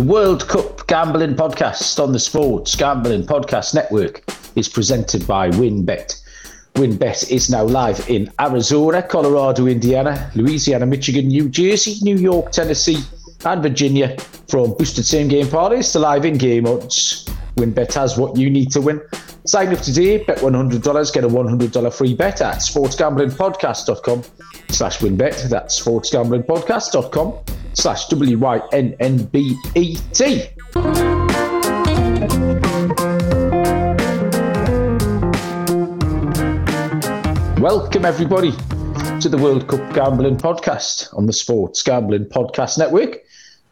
The World Cup Gambling Podcast on the Sports Gambling Podcast Network is presented by WynnBET. WynnBET is now live in Arizona, Colorado, Indiana, Louisiana, Michigan, New Jersey, New York, Tennessee and Virginia. From boosted same-game parlays to live in-game odds, WynnBET has what you need to win. Sign up today, bet $100, get a $100 free bet at sportsgamblingpodcast.com/WynnBET. That's sportsgamblingpodcast.com/WYNNBET. Welcome everybody to the World Cup Gambling Podcast on the Sports Gambling Podcast Network.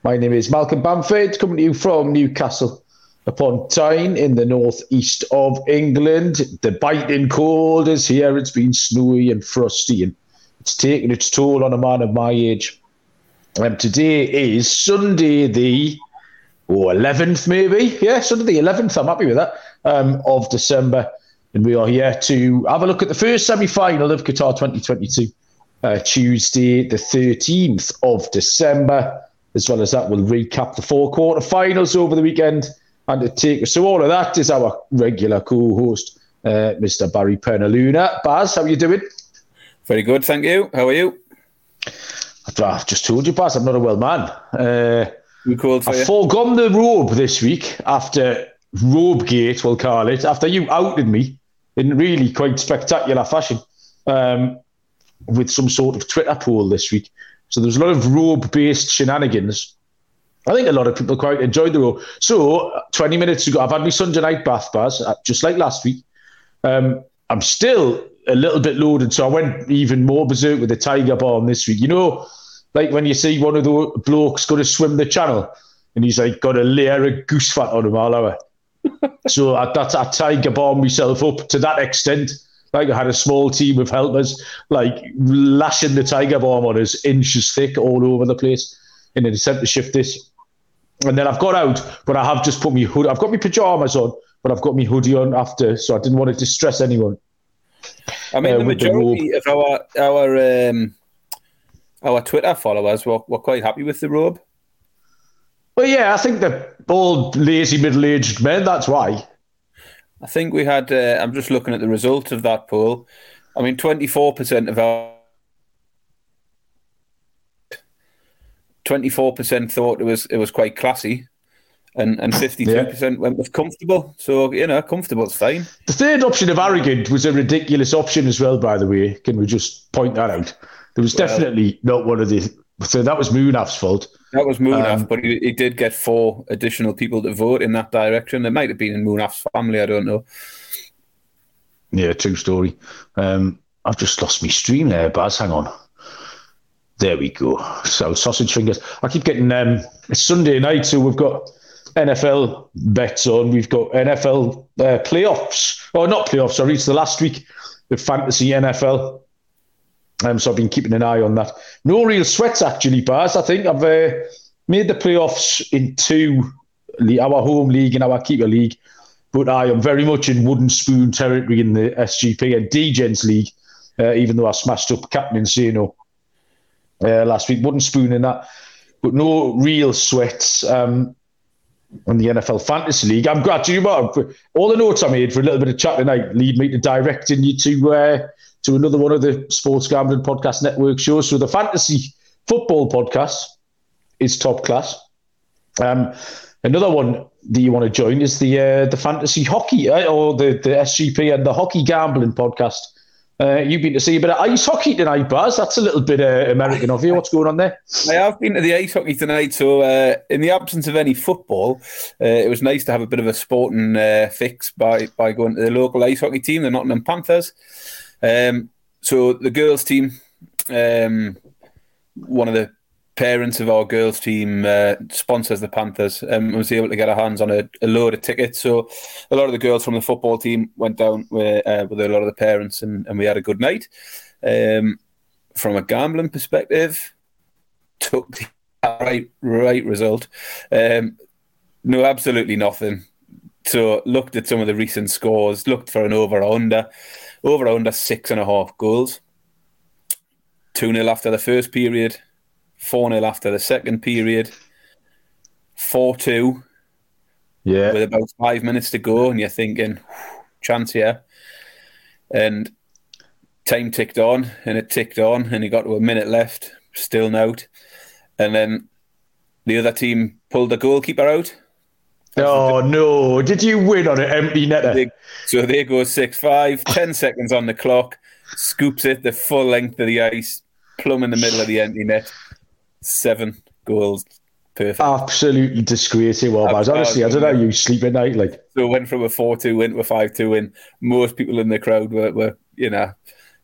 My name is Malcolm Bamford, coming to you from Newcastle upon Tyne in the northeast of England. The biting cold is here. It's been snowy and frosty and it's taken its toll on a man of my age. Today is Sunday the 11th, maybe. Yeah, Sunday the 11th, I'm happy with that, of December. And we are here to have a look at the first semi-final of Qatar 2022, Tuesday the 13th of December. As well as that, we'll recap the four quarter-finals over the weekend. And to take us through all of that is our regular co-host, Mr. Barry Pernaluna. Baz, how are you doing? Very good, thank you. How are you? I've just told you, Baz, I'm not a well man. I've forgone the robe this week after Robegate, we'll call it, after you outed me in really quite spectacular fashion with some sort of Twitter poll this week. So there's a lot of robe-based shenanigans. I think a lot of people quite enjoyed the robe. So 20 minutes ago, I've had my Sunday night bath, Baz, just like last week. I'm still a little bit loaded, so I went even more berserk with the Tiger Balm this week. You know, like when you see one of those blokes going to swim the channel and he's like got a layer of goose fat on him all hour. So I Tiger Balm myself up to that extent. Like I had a small team of helpers, like lashing the Tiger Balm on us inches thick all over the place. And then they sent to shift this. And then I've got out, but I have just put my hood. I've got my pajamas on, but I've got my hoodie on after, so I didn't want to distress anyone. I mean, the majority of our Twitter followers were quite happy with the robe. Well, yeah, I think they're all lazy middle-aged men. That's why. I think we had, I'm just looking at the result of that poll. I mean, 24% of our... 24% thought it was quite classy and 52% went with comfortable. So, you know, comfortable's fine. The third option of arrogant was a ridiculous option as well, by the way. Can we just point that out? There was definitely not one of the... So that was Munaf's fault. That was Munaf, but he did get four additional people to vote in that direction. It might have been in Munaf's family, I don't know. Yeah, true story. I've just lost my stream there, Baz. Hang on. There we go. So sausage fingers. I keep getting... it's Sunday night, so we've got NFL bets on. We've got NFL playoffs. Oh, not playoffs, sorry. It's the last week of fantasy NFL. So I've been keeping an eye on that. No real sweats, actually, Baz. I think I've made the playoffs in two, our home league and our keeper league. But I am very much in wooden spoon territory in the SGP and D-Gens league, even though I smashed up Captain Insano last week. Wooden spoon in that. But no real sweats in the NFL Fantasy League. I'm glad you know, all the notes I made for a little bit of chat tonight lead me to directing you to another one of the Sports Gambling Podcast Network shows. So the Fantasy Football Podcast is top class. Another one that you want to join is the Fantasy Hockey, or the SGP and the Hockey Gambling Podcast. You've been to see a bit of ice hockey tonight, Baz. That's a little bit American of you. What's going on there? I have been to the ice hockey tonight, so in the absence of any football, it was nice to have a bit of a sporting fix by going to the local ice hockey team, the Nottingham Panthers. So the girls team, one of the parents of our girls team sponsors the Panthers, was able to get our hands on a load of tickets. So a lot of the girls from the football team went down with a lot of the parents and we had a good night. From a gambling perspective, took the right result. No, absolutely nothing. So looked at some of the recent scores, looked for an over under 6.5 goals. 2-0 after the first period, 4-0 after the second period, 4-2 with about 5 minutes to go, and you're thinking, chance here. And time ticked on, and it ticked on, and he got to a minute left, still out. And then the other team pulled the goalkeeper out. Oh, no. Did you win on an empty netter? So there goes 6-5, 10 seconds on the clock, scoops it the full length of the ice, plumb in the middle of the empty net. 7 goals. Perfect. Absolutely disgracing. Well, honestly, I don't know how you sleep at night. Like, so it went from a 4-2 win to a 5-2 win. Most people in the crowd were you know,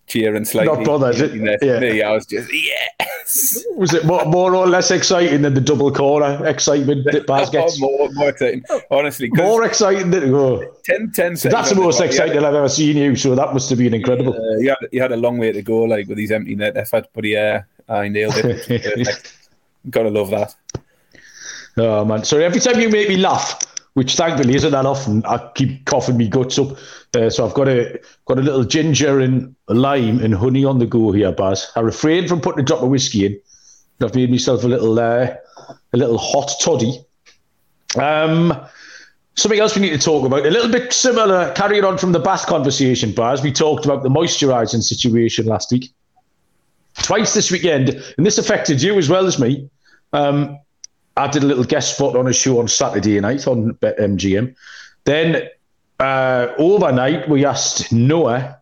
cheering slightly. Not bothered. Me, I was just, yes. Was it more or less exciting than the double corner excitement that Baz gets? More exciting. Honestly. More exciting than... Oh. 10 seconds. That's the most exciting I've ever seen you, so that must have been incredible. You had a long way to go, like, with these empty net efforts, but I nailed it. Like, gotta love that. Oh, man. So every time you make me laugh, which thankfully isn't that often, I keep coughing me guts up. So I've got a little ginger and lime and honey on the go here, Baz. I refrained from putting a drop of whiskey in. I've made myself a little hot toddy. Something else we need to talk about, a little bit similar, carrying on from the bath conversation, Baz. We talked about the moisturising situation last week. Twice this weekend, and this affected you as well as me. I did a little guest spot on a show on Saturday night on BetMGM. Then overnight, we asked Noah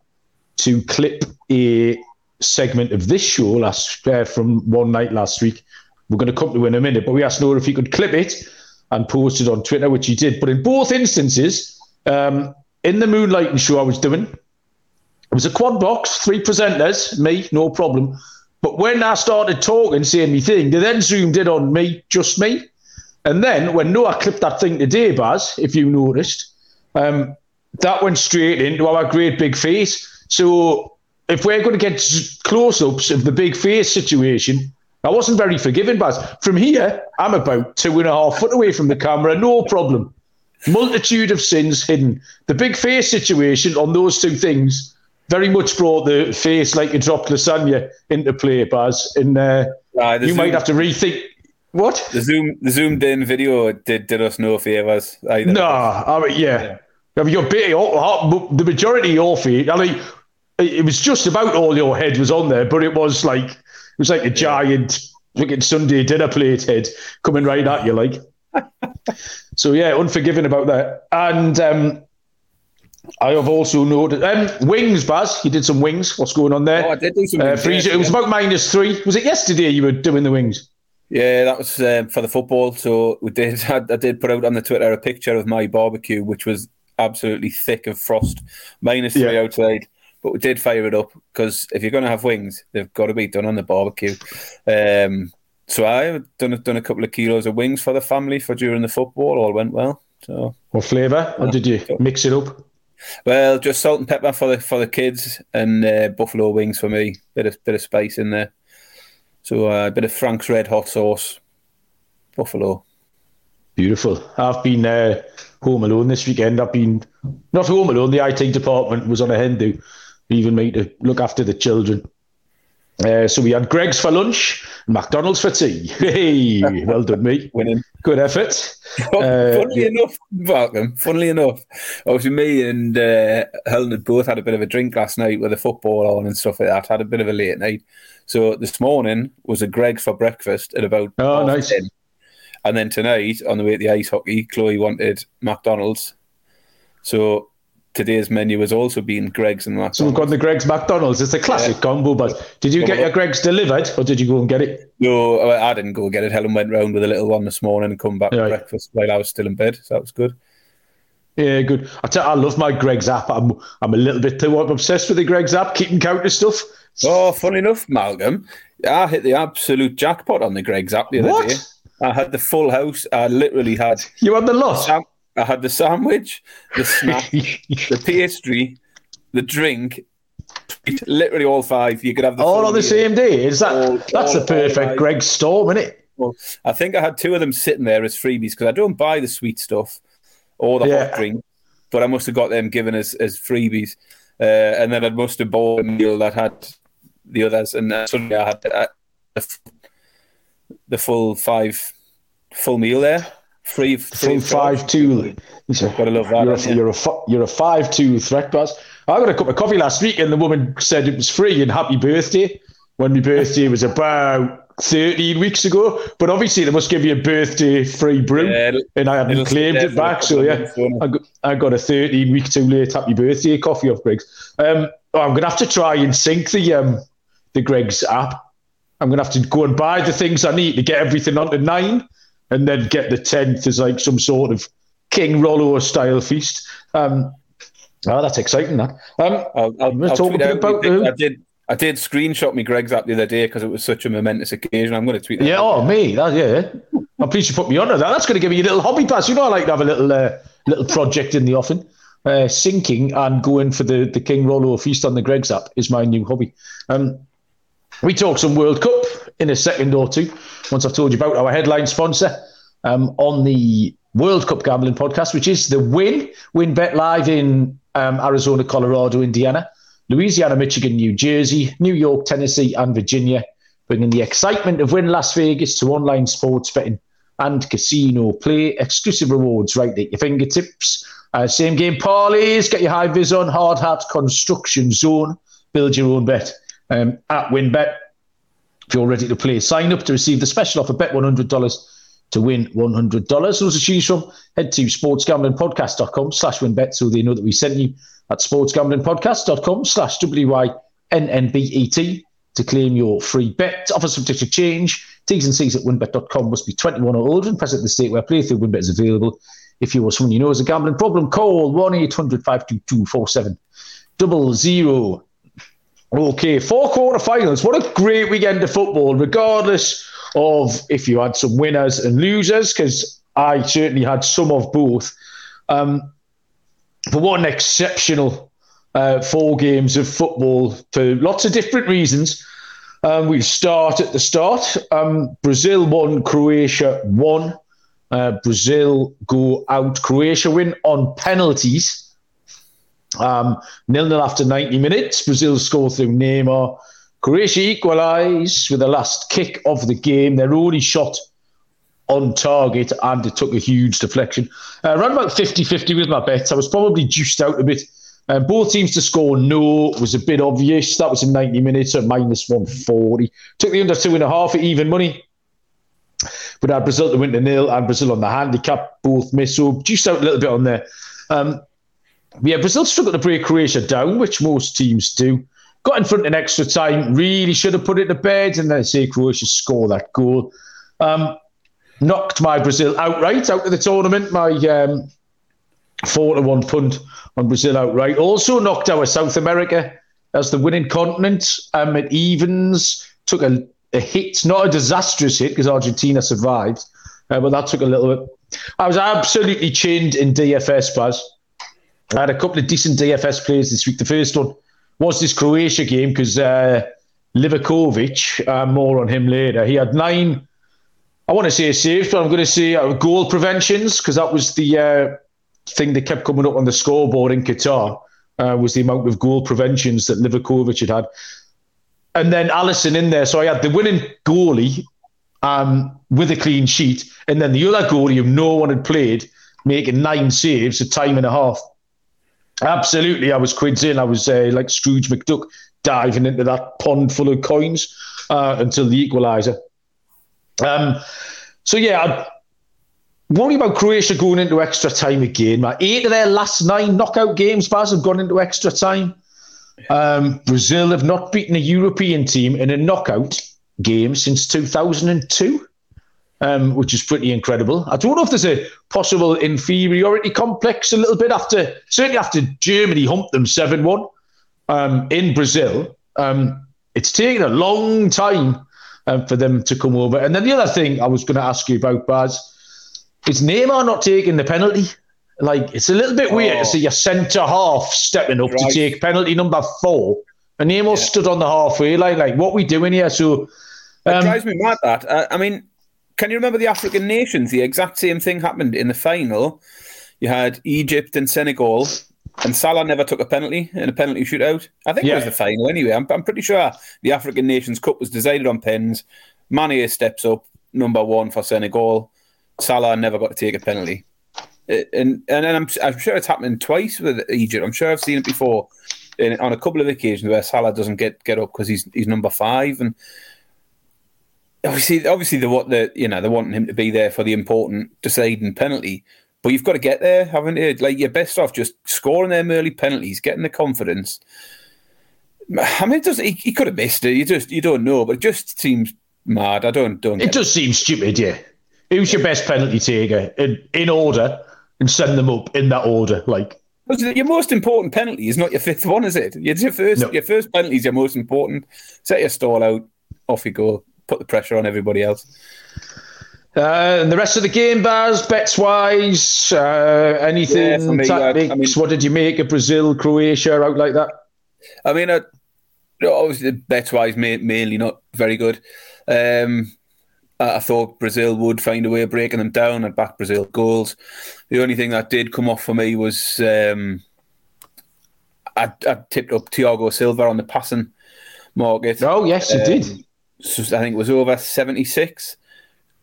to clip a segment of this show from one night last week. We're going to come to it in a minute, but we asked Noah if he could clip it and post it on Twitter, which he did. But in both instances, in the moonlighting show I was doing, it was a quad box, 3 presenters, me, no problem. But when I started talking, saying my thing, they then zoomed in on me, just me. And then when Noah clipped that thing today, Baz, if you noticed, that went straight into our great big face. So if we're going to get close-ups of the big face situation, I wasn't very forgiving, Baz. From here, I'm about 2.5 foot away from the camera, no problem. Multitude of sins hidden. The big face situation on those two things very much brought the face like a dropped lasagna into play, Baz. And you might have to rethink. What? The zoomed in video did us no favours either. Nah, I mean, the majority of your feet, I mean, it was just about all your head was on there, but it was like a giant fucking Sunday dinner plate head coming right at you, like. So, yeah, unforgiving about that. And... I have also noted wings, Baz. You did some wings. What's going on there? Oh, I did do some wings. It was about -3. Was it yesterday you were doing the wings? Yeah, that was for the football. So we did. I did put out on the Twitter a picture of my barbecue, which was absolutely thick of frost. -3 outside, but we did fire it up because if you're going to have wings, they've got to be done on the barbecue. So I've done a couple of kilos of wings for the family for during the football. All went well. So what flavour? Or did you mix it up? Well, just salt and pepper for the kids, and buffalo wings for me. Bit of spice in there, so a bit of Frank's Red Hot sauce, buffalo. Beautiful. I've been home alone this weekend. I've been not home alone. The IT department was on a hen do, leaving me to look after the children. So we had Greggs for lunch, and McDonald's for tea. Hey, well done, mate. Winning. Good effort. Funnily enough, Malcolm, obviously me and Helen had both had a bit of a drink last night with the football on and stuff like that. Had a bit of a late night. So this morning was a Greggs for breakfast at about 10. And then tonight, on the way to the ice hockey, Chloe wanted McDonald's. So... today's menu has also been Greggs and McDonald's. So we've got the Greggs McDonald's. It's a classic combo, but did you get your Greggs delivered or did you go and get it? No, I didn't go get it. Helen went round with a little one this morning and come back for breakfast while I was still in bed. So that was good. Yeah, good. I love my Greggs app. I'm a little bit too obsessed with the Greggs app, keeping count of stuff. Oh, funny enough, Malcolm, I hit the absolute jackpot on the Greggs app the other day. I had the full house. I literally had... You had the lot? I had the sandwich, the snack, the pastry, the drink, literally all 5. You could have the all on the same day. Is that that's the perfect Greggs storm, isn't it? Well, I think I had 2 of them sitting there as freebies because I don't buy the sweet stuff or the hot drink, but I must have got them given as freebies, and then I must have bought a meal that had the others, and suddenly I had the full 5 meal there. 3-5-2. Gotta love that. You're a 5-2 threat, Baz. I got a cup of coffee last week and the woman said it was free and happy birthday when my birthday was about 13 weeks ago. But obviously they must give you a birthday free brew, and I haven't claimed it back. So yeah, I got a 13-week too late happy birthday coffee off Greggs. I'm going to have to try and sync the Greggs app. I'm going to have to go and buy the things I need to get everything onto 9. And then get the 10th as like some sort of King Rollo style feast. That's exciting, that. I'll talk about I did screenshot me Greggs app the other day because it was such a momentous occasion. I'm going to tweet that. Yeah, me. I'm pleased you put me on that. That's going to give me a little hobby pass. You know, I like to have a little project in the offing. Sinking and going for the King Rollo feast on the Greggs app is my new hobby. We talk some World Cup in a second or two, once I've told you about our headline sponsor on the World Cup Gambling Podcast, which is the WynnBET Live in Arizona, Colorado, Indiana, Louisiana, Michigan, New Jersey, New York, Tennessee, and Virginia, bringing the excitement of Wynn Las Vegas to online sports betting and casino play. Exclusive rewards right at your fingertips. Same game parlays, get your high vis on, hard hat, construction zone, build your own bet at WynnBET. If you're ready to play, sign up to receive the special offer, bet $100 to win $100. Those to choose from, head to sportsgamblingpodcast.com/WynnBET so they know that we sent you at sportsgamblingpodcast.com/WYNNBET to claim your free bet. Offer subject to change. T's and C's at WynnBET.com. Must be 21 or older and present in the state where playthrough WynnBET is available. If you or someone you know has a gambling problem, call 1-800-522-4700. Okay, 4 quarterfinals. What a great weekend of football, regardless of if you had some winners and losers, because I certainly had some of both. But what an exceptional 4 games of football for lots of different reasons. We start at the start. Brazil won, Croatia won. Brazil go out. Croatia win on penalties. 0-0 after 90 minutes. Brazil score through Neymar. Croatia equalise with the last kick of the game. Their only shot on target, and it took a huge deflection. Around about 50-50 with my bets. I was probably juiced out a bit. Both teams to score no was a bit obvious. That was in 90 minutes at -140. Took the under 2.5 at even money. But I had Brazil to win 1-0 and Brazil on the handicap. Both missed. So juiced out a little bit on there. Brazil struggled to break Croatia down, which most teams do. Got in front in extra time, really should have put it to bed, and then say Croatia score that goal. Knocked my Brazil outright out of the tournament, my 4-1 punt on Brazil outright. Also knocked our South America as the winning continent at evens. Took a hit, not a disastrous hit, because Argentina survived, but that took a little bit. I was absolutely chinned in DFS, Baz. I had a couple of decent DFS plays this week. The first one was this Croatia game because Livakovic, more on him later, he had 9, I want to say saves, but I'm going to say goal preventions, because that was the thing that kept coming up on the scoreboard in Qatar, was the amount of goal preventions that Livakovic had. And then Alisson in there. So I had the winning goalie with a clean sheet, and then the other goalie who no one had played making 9 saves at 1.5 times. Absolutely, I was quids in. I was like Scrooge McDuck diving into that pond full of coins until the equaliser. I worry about Croatia going into extra time again. My 8 of their last 9 knockout games, Baz, have gone into extra time. Brazil have not beaten a European team in a knockout game since 2002. Which is pretty incredible. I don't know if there's a possible inferiority complex a little bit after Germany humped them 7-1 in Brazil. It's taken a long time for them to come over. And then the other thing I was going to ask you about, Baz, is Neymar not taking the penalty? Like, it's a little bit weird to see your centre half stepping up to take penalty number 4, and Neymar stood on the halfway line. Like, what we doing here? So it drives me mad that can you remember the African nations? The exact same thing happened in the final. You had Egypt and Senegal, and Salah never took a penalty in a penalty shootout. I think it was the final anyway. I'm pretty sure the African Nations Cup was decided on pens. Mane steps up, number 1 for Senegal. Salah never got to take a penalty. And then I'm sure it's happened twice with Egypt. I'm sure I've seen it before on a couple of occasions where Salah doesn't get up because he's number five. And obviously they're wanting him to be there for the important deciding penalty. But you've got to get there, haven't you? Like, you're best off just scoring them early penalties, getting the confidence. I mean, he could have missed it. You don't know, but it just seems mad. It does seem stupid, yeah. Who's your best penalty taker in order and send them up in that order? Like, your most important penalty is not your fifth one, is it? It's your first. No. Your first penalty is your most important. Set your stall out, off you go. Put the pressure on everybody else. And the rest of the game, Baz, bets-wise, anything, yeah, me, tactics, what did you make of Brazil, Croatia, out like that? I mean, obviously, bets-wise, mainly not very good. I thought Brazil would find a way of breaking them down and back Brazil goals. The only thing that did come off for me was I tipped up Thiago Silva on the passing market. Oh, yes, you did. So I think it was over 76.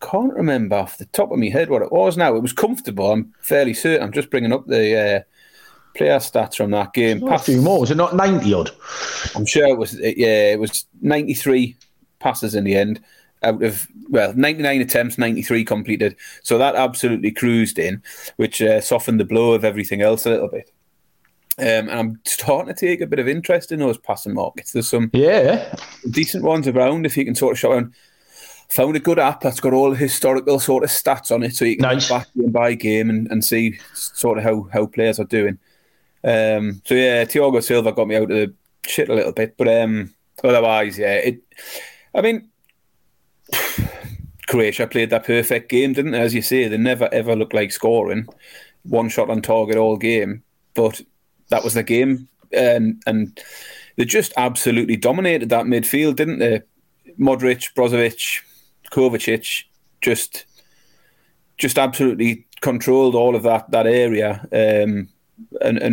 Can't remember off the top of my head what it was now. It was comfortable, I'm fairly certain. I'm just bringing up the player stats from that game. A few more. Was it not 90-odd? I'm sure it was. Yeah, it was 93 passes in the end. Out of, 99 attempts, 93 completed. So that absolutely cruised in, which softened the blow of everything else a little bit. And I'm starting to take a bit of interest in those passing markets. There's some decent ones around if you can sort of shop around. Found a good app that's got all the historical sort of stats on it, so you can go back game by game and see sort of how players are doing. So yeah, Thiago Silva got me out of the shit a little bit, but otherwise, yeah. Croatia played that perfect game, didn't they? As you say, they never ever looked like scoring. One shot on target all game, but that was the game, and they just absolutely dominated that midfield, didn't they? Modric, Brozovic, Kovacic just absolutely controlled all of that area and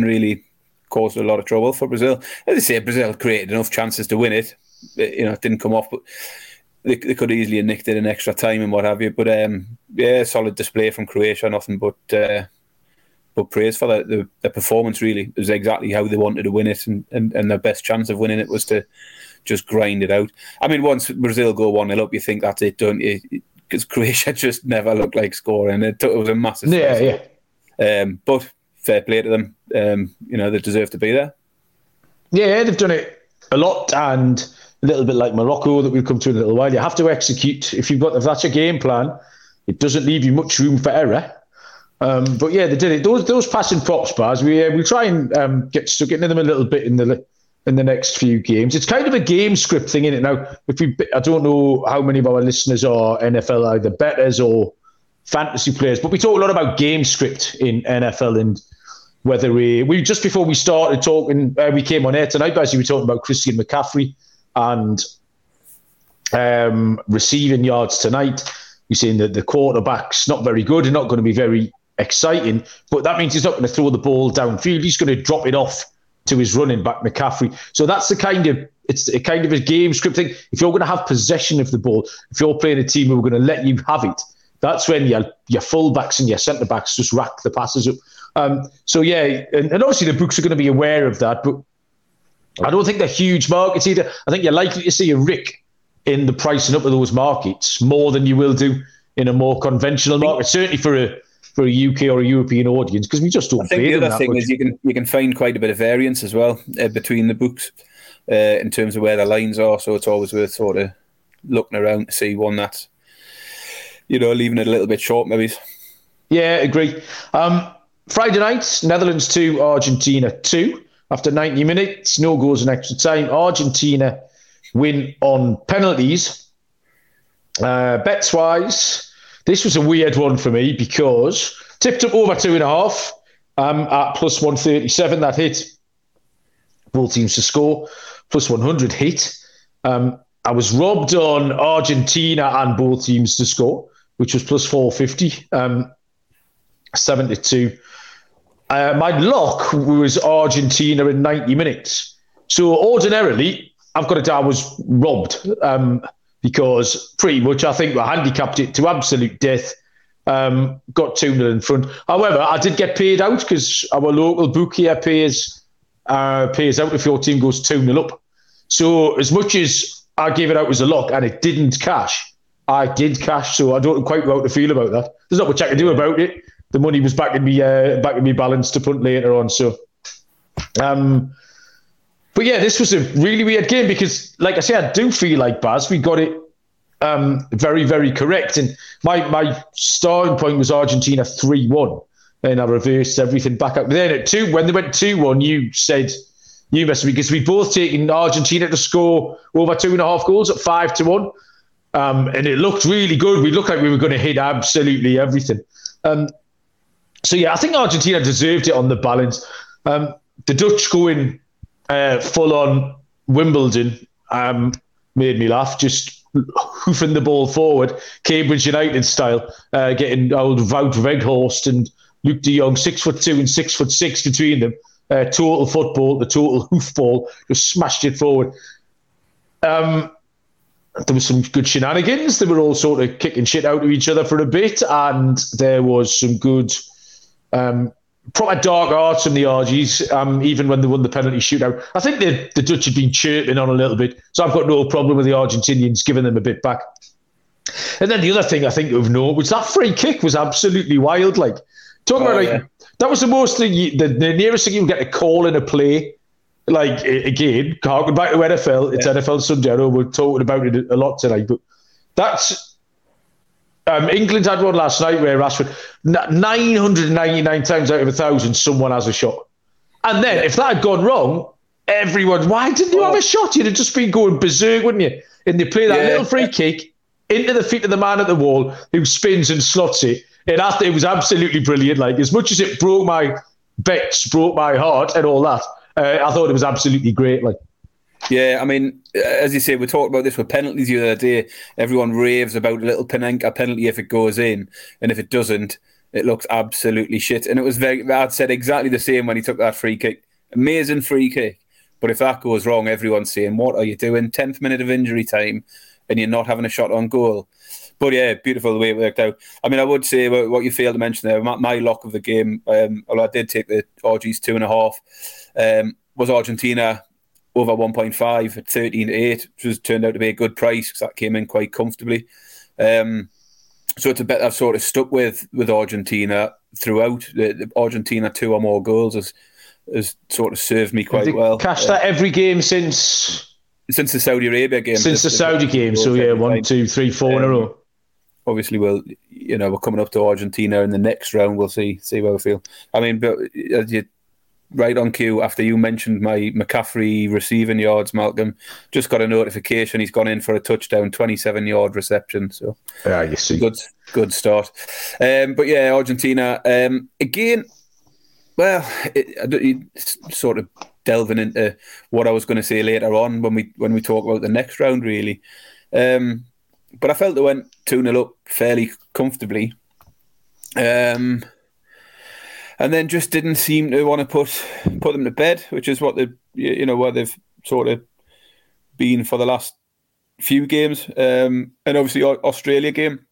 really caused a lot of trouble for Brazil. As I say, Brazil created enough chances to win it. It didn't come off, but they could easily have nicked it in extra time and what have you. But solid display from Croatia, nothing but praise for the performance, really. It was exactly how they wanted to win it, and their best chance of winning it was to just grind it out. I mean, once Brazil go 1-0 up, you think that's it, don't you? Because Croatia just never looked like scoring. It was a massive stress. But fair play to them. They deserve to be there. Yeah, they've done it a lot, and a little bit like Morocco that we've come to in a little while. You have to execute. If that's your game plan, it doesn't leave you much room for error. But yeah, they did it. Those passing props, Baz, we'll try and get stuck into them a little bit in the next few games. It's kind of a game script thing, isn't it? Now, I don't know how many of our listeners are NFL either bettors or fantasy players, but we talk a lot about game script in NFL, and whether we just before we started talking, we came on air tonight, basically we were talking about Christian McCaffrey and receiving yards tonight. We're saying that the quarterback's not very good and not going to be very exciting, but that means he's not going to throw the ball downfield. He's going to drop it off to his running back, McCaffrey. So that's it's kind of a game script thing. If you're going to have possession of the ball, if you're playing a team who are going to let you have it, that's when your fullbacks and your centre-backs just rack the passes up. So yeah, and obviously the books are going to be aware of that, but I don't think they're huge markets either. I think you're likely to see a Rick in the pricing up of those markets more than you will do in a more conventional market, certainly for a UK or a European audience, because we just don't. I think the other thing is you can find quite a bit of variance as well between the books in terms of where the lines are. So it's always worth sort of looking around to see one that's leaving it a little bit short, maybe. Yeah, agree. Friday night, Netherlands 2, Argentina 2. After 90 minutes, no goals in extra time. Argentina win on penalties. Bets wise. This was a weird one for me because tipped up over 2.5 at plus 137. That hit. Both teams to score. Plus 100 hit. I was robbed on Argentina and both teams to score, which was plus 450. 7-2. My lock was Argentina in 90 minutes. So ordinarily, I've got to say I was robbed. Because pretty much I think we handicapped it to absolute death. Got 2-0 in front. However, I did get paid out because our local book here pays out if your team goes 2-0 up. So as much as I gave it out as a lock and it didn't cash, I did cash, so I don't quite know how to feel about that. There's not much I can do about it. The money was back in me balance to punt later on. So, but yeah, this was a really weird game because, like I say, I do feel like, Baz, we got it very, very correct. And my starting point was Argentina 3-1, and I reversed everything back up. Then at 2, when they went 2-1, you said you messed me because we both taken Argentina to score over 2.5 goals at 5-1. And it looked really good. We looked like we were going to hit absolutely everything. So, yeah, I think Argentina deserved it on the balance. The Dutch going full-on Wimbledon made me laugh, just hoofing the ball forward, Cambridge United style, getting old Wout Weghorst and Luke de Jong, 6'2" and 6'6" between them. Total football, the total hoof ball, just smashed it forward. There was some good shenanigans. They were all sort of kicking shit out of each other for a bit, and there was some good proper dark arts from the RGs, even when they won the penalty shootout. I think the Dutch had been chirping on a little bit, so I've got no problem with the Argentinians giving them a bit back. And then the other thing I think of note was that free kick was absolutely wild. Like, that was the most thing, the nearest thing you can get to call in a play. Like, again, harking back to NFL, it's NFL Sunday. I know we're talking about it a lot tonight, but that's... England had one last night where Rashford, 999 times out of 1,000, someone has a shot. And then, if that had gone wrong, everyone, why didn't you have a shot? You'd have just been going berserk, wouldn't you? And they play that little free kick into the feet of the man at the wall who spins and slots it. And it was absolutely brilliant. Like, as much as it broke my heart and all that, I thought it was absolutely great. Like, yeah, I mean, as you say, we talked about this with penalties the other day. Everyone raves about a little penalty if it goes in, and if it doesn't, it looks absolutely shit. And it was I'd said exactly the same when he took that free kick. Amazing free kick. But if that goes wrong, everyone's saying, what are you doing? 10th minute of injury time, and you're not having a shot on goal. But yeah, beautiful the way it worked out. I mean, I would say what you failed to mention there, my lock of the game, although I did take the RG's 2.5, was Argentina over 1.5 at 13-8, which was turned out to be a good price because that came in quite comfortably. So it's a bet I've sort of stuck with Argentina throughout. The Argentina 2 or more goals has sort of served me quite well. Cashed that every game since the Saudi Arabia game. Since the Saudi game, so yeah, 1, 2, 3, 4 in a row. Obviously, we're coming up to Argentina in the next round. We'll see where we feel. I mean, but as you right on cue, after you mentioned my McCaffrey receiving yards, Malcolm, just got a notification he's gone in for a touchdown, 27-yard reception. So, you see, good start. But yeah, Argentina again. Well, it's sort of delving into what I was going to say later on when we talk about the next round, really. But I felt they went 2-0 up fairly comfortably. And then just didn't seem to want to put them to bed, which is what where they've sort of been for the last few games. And obviously Australia game,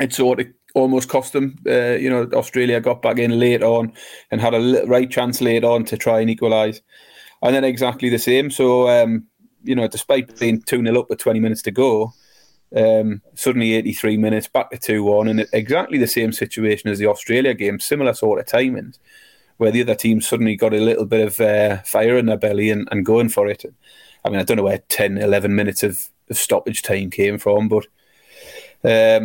it sort of almost cost them. Australia got back in late on and had a right chance late on to try and equalise, and then exactly the same. So despite being 2-0 up with 20 minutes to go. Suddenly 83 minutes, back to 2-1, and exactly the same situation as the Australia game, similar sort of timings, where the other team suddenly got a little bit of fire in their belly and going for it. I mean, I don't know where 10, 11 minutes of stoppage time came from, but I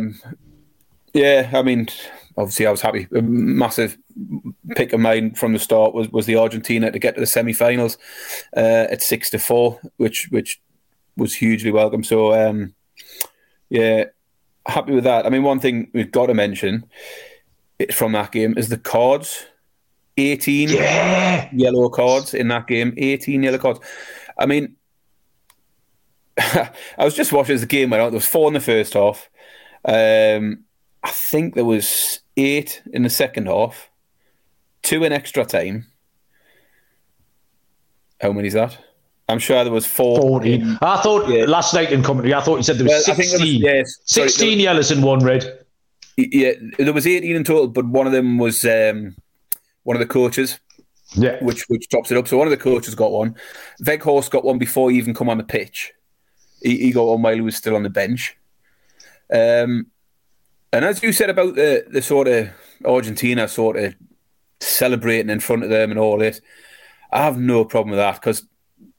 mean, obviously I was happy. A massive pick of mine from the start was the Argentina to get to the semi-finals at 6-4, which was hugely welcome. So, yeah, happy with that. I mean, one thing we've got to mention from that game is the cards. 18 yellow cards in that game. 18 yellow cards. I mean, I was just watching as the game went on. There was 4 in the first half. I think there was 8 in the second half. 2 in extra time. How many is that? I'm sure there was 14. I thought last night in commentary, I thought you said there was 16 yellows and 1 red. Yeah, there was 18 in total, but one of them was one of the coaches. Yeah, which tops it up. So one of the coaches got one. Weghorst got one before he even come on the pitch. He got one while he was still on the bench. And as you said about the sort of Argentina sort of celebrating in front of them and all this, I have no problem with that because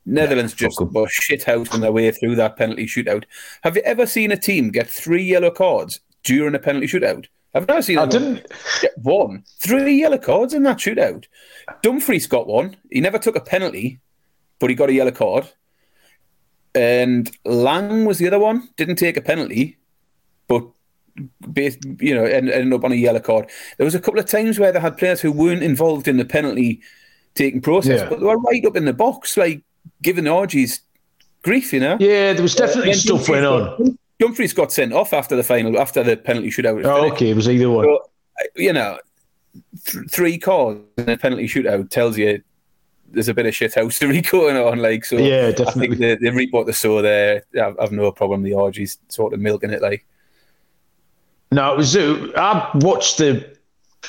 Netherlands just were shithoused on their way through that penalty shootout. Have you ever seen a team get 3 yellow cards during a penalty shootout? I've never seen them get one. 3 yellow cards in that shootout. Dumfries got one. He never took a penalty, but he got a yellow card. And Lang was the other one. Didn't take a penalty, but ended up on a yellow card. There was a couple of times where they had players who weren't involved in the penalty taking process, but they were right up in the box, like giving the Argies grief, you know. Yeah, there was definitely stuff went on. Dumfries got sent off after the penalty shootout. Okay, it was either one. So, 3 cards in a penalty shootout tells you there's a bit of shithousery going on. Like, so yeah, definitely. I think they reap what they sow there. I've no problem. The Argies sort of milking it, like. No, it was. I watched It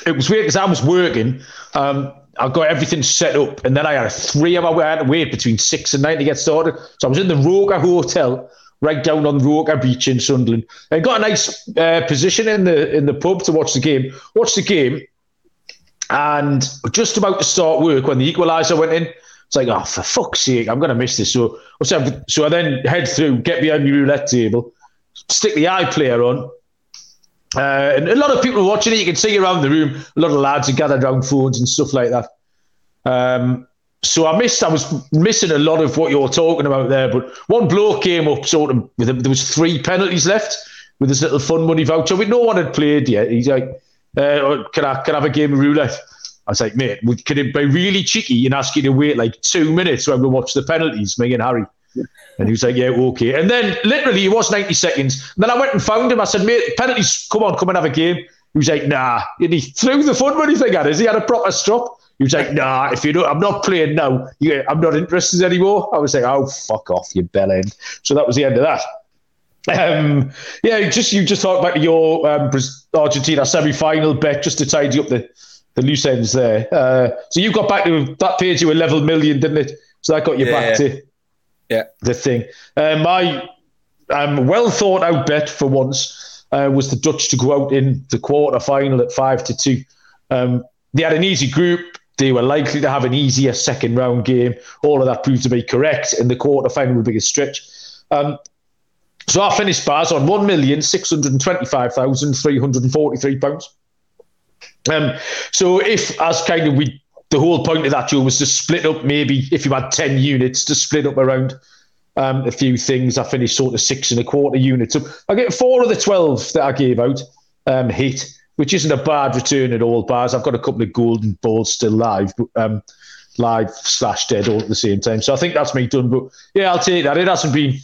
was weird because I was working. I got everything set up, and then I had a 3 hour. I had to wait between 6 and 9 to get started. So I was in the Roca Hotel, right down on Roca Beach in Sunderland, and got a nice position in the pub to watch the game. Watched the game, and just about to start work when the equaliser went in. It's like, oh, for fuck's sake, I'm going to miss this. So I then head through, get behind my roulette table, stick the iPlayer on. And a lot of people watching it, you can see around the room, a lot of lads are gathered around phones and stuff like that. So I was missing a lot of what you're talking about there, but one bloke came up sort of, there was 3 penalties left with this little fun money voucher which no one had played yet. He's like, can I have a game of roulette? I was like, mate, can it be really cheeky and ask you to wait like 2 minutes when we watch the penalties, me and Harry? And he was like, yeah, okay. And then literally it was 90 seconds. And then I went and found him. I said, mate, penalties, come and have a game. He was like, nah. And he threw the fun money thing at us. He had a proper strop. He was like, nah, if you don't, I'm not playing now. I'm not interested anymore. I was like, oh, fuck off, you bellend. So that was the end of that. You just thought back to your Argentina semi-final bet just to tidy up the loose ends there. So you got back to that page, you were level million, didn't it? So that got you back to... Yeah, the thing. My well thought out bet for once was the Dutch to go out in the quarter final at 5-2. They had an easy group. They were likely to have an easier second round game. All of that proved to be correct, and the quarter final would be a stretch. So I finished bars on £1,625,343. So if, as kind of we. The whole point of that, Joe, was to split up maybe, if you had 10 units, to split up around a few things. I finished sort of 6.25 units. So I get 4 of the 12 that I gave out hit, which isn't a bad return at all, bars. I've got a couple of golden balls still live, but live/dead all at the same time. So I think that's me done. But yeah, I'll take that. It hasn't been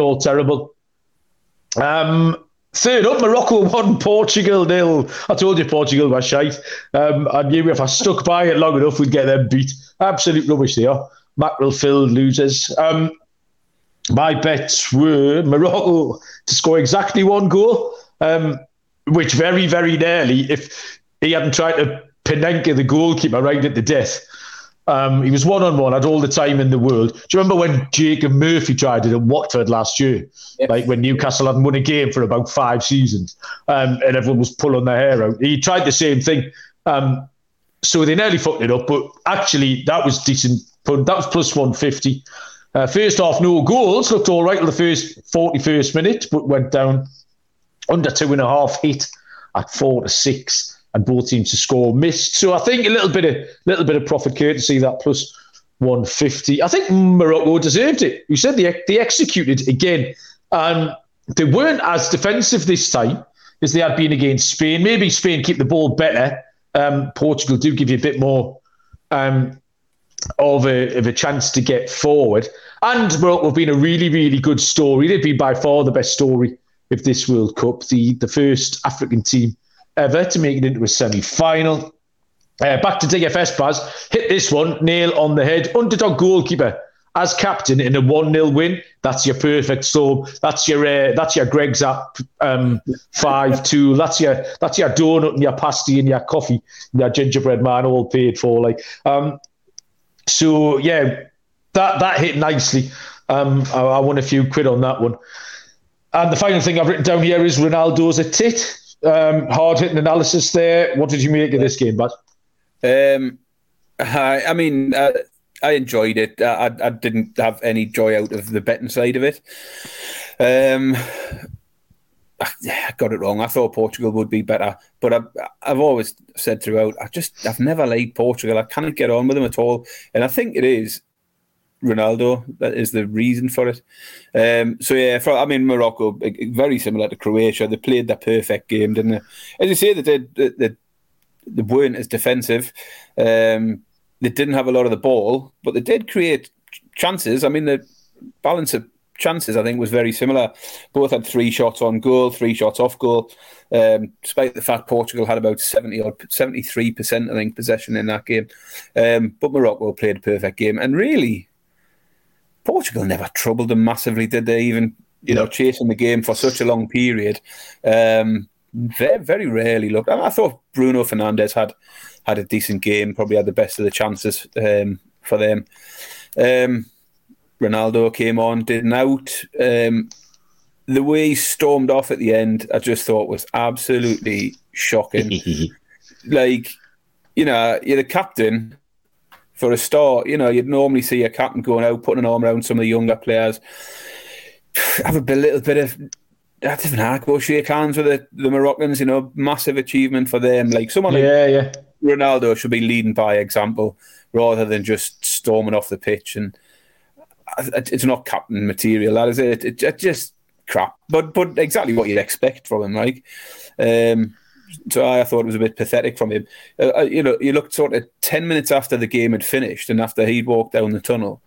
all terrible. Third up, Morocco 1, Portugal 0. I told you Portugal were shite. I knew if I stuck by it long enough, we'd get them beat. Absolute rubbish they are. Mackerel-filled losers. My bets were Morocco to score exactly 1 goal, which very, very nearly, if he hadn't tried to Penenka the goalkeeper right at the death, he was 1-on-1, had all the time in the world. Do you remember when Jacob Murphy tried it at Watford last year? Yes. Like when Newcastle hadn't won a game for about 5 seasons and everyone was pulling their hair out. He tried the same thing. So they nearly fucked it up, but actually that was decent. That was plus 150. First half, no goals. Looked all right in the first 41st minute, but went down under 2.5 hit at 4-6. And both teams to score missed. So I think a little bit of profit courtesy, that plus 150. I think Morocco deserved it. You said they executed again. They weren't as defensive this time as they had been against Spain. Maybe Spain keep the ball better. Portugal do give you a bit more of a chance to get forward. And Morocco have been a really, really good story. They've been by far the best story of this World Cup. The first African team ever to make it into a semi-final. Back to DFS, Baz. Hit this one, nail on the head. Underdog goalkeeper as captain in a 1-0 win, that's your perfect storm. That's your Greggs at 5-2. That's your donut and your pasty and your coffee and your gingerbread man all paid for. So yeah, that hit nicely. I won a few quid on that one. And the final thing I've written down here is Ronaldo's a tit. Hard-hitting analysis there. What did you make of this game, Bud? I enjoyed it. I didn't have any joy out of the betting side of it. I got it wrong. I thought Portugal would be better, but I've always said throughout, I've never liked Portugal. I can't get on with them at all, and I think it is Ronaldo that is the reason for it. Morocco, very similar to Croatia. They played their perfect game, didn't they? As you say, they weren't as defensive. They didn't have a lot of the ball, but they did create chances. I mean, the balance of chances, I think, was very similar. Both had 3 shots on goal, 3 shots off goal. Despite the fact Portugal had about 73%, I think, possession in that game. But Morocco played a perfect game. And really, Portugal never troubled them massively, did they? Even, chasing the game for such a long period. They very rarely looked. I thought Bruno Fernandes had a decent game, probably had the best of the chances for them. Ronaldo came on, didn't out. The way he stormed off at the end, I just thought was absolutely shocking. You're the captain for a start. You'd normally see a captain going out, putting an arm around some of the younger players. Have a little bit of... I don't know, go shake hands with the Moroccans, massive achievement for them. Like Ronaldo should be leading by example rather than just storming off the pitch. And it's not captain material, that is it. It's just crap. But exactly what you'd expect from him, like. So I thought it was a bit pathetic from him. You looked sort of 10 minutes after the game had finished and after he'd walked down the tunnel.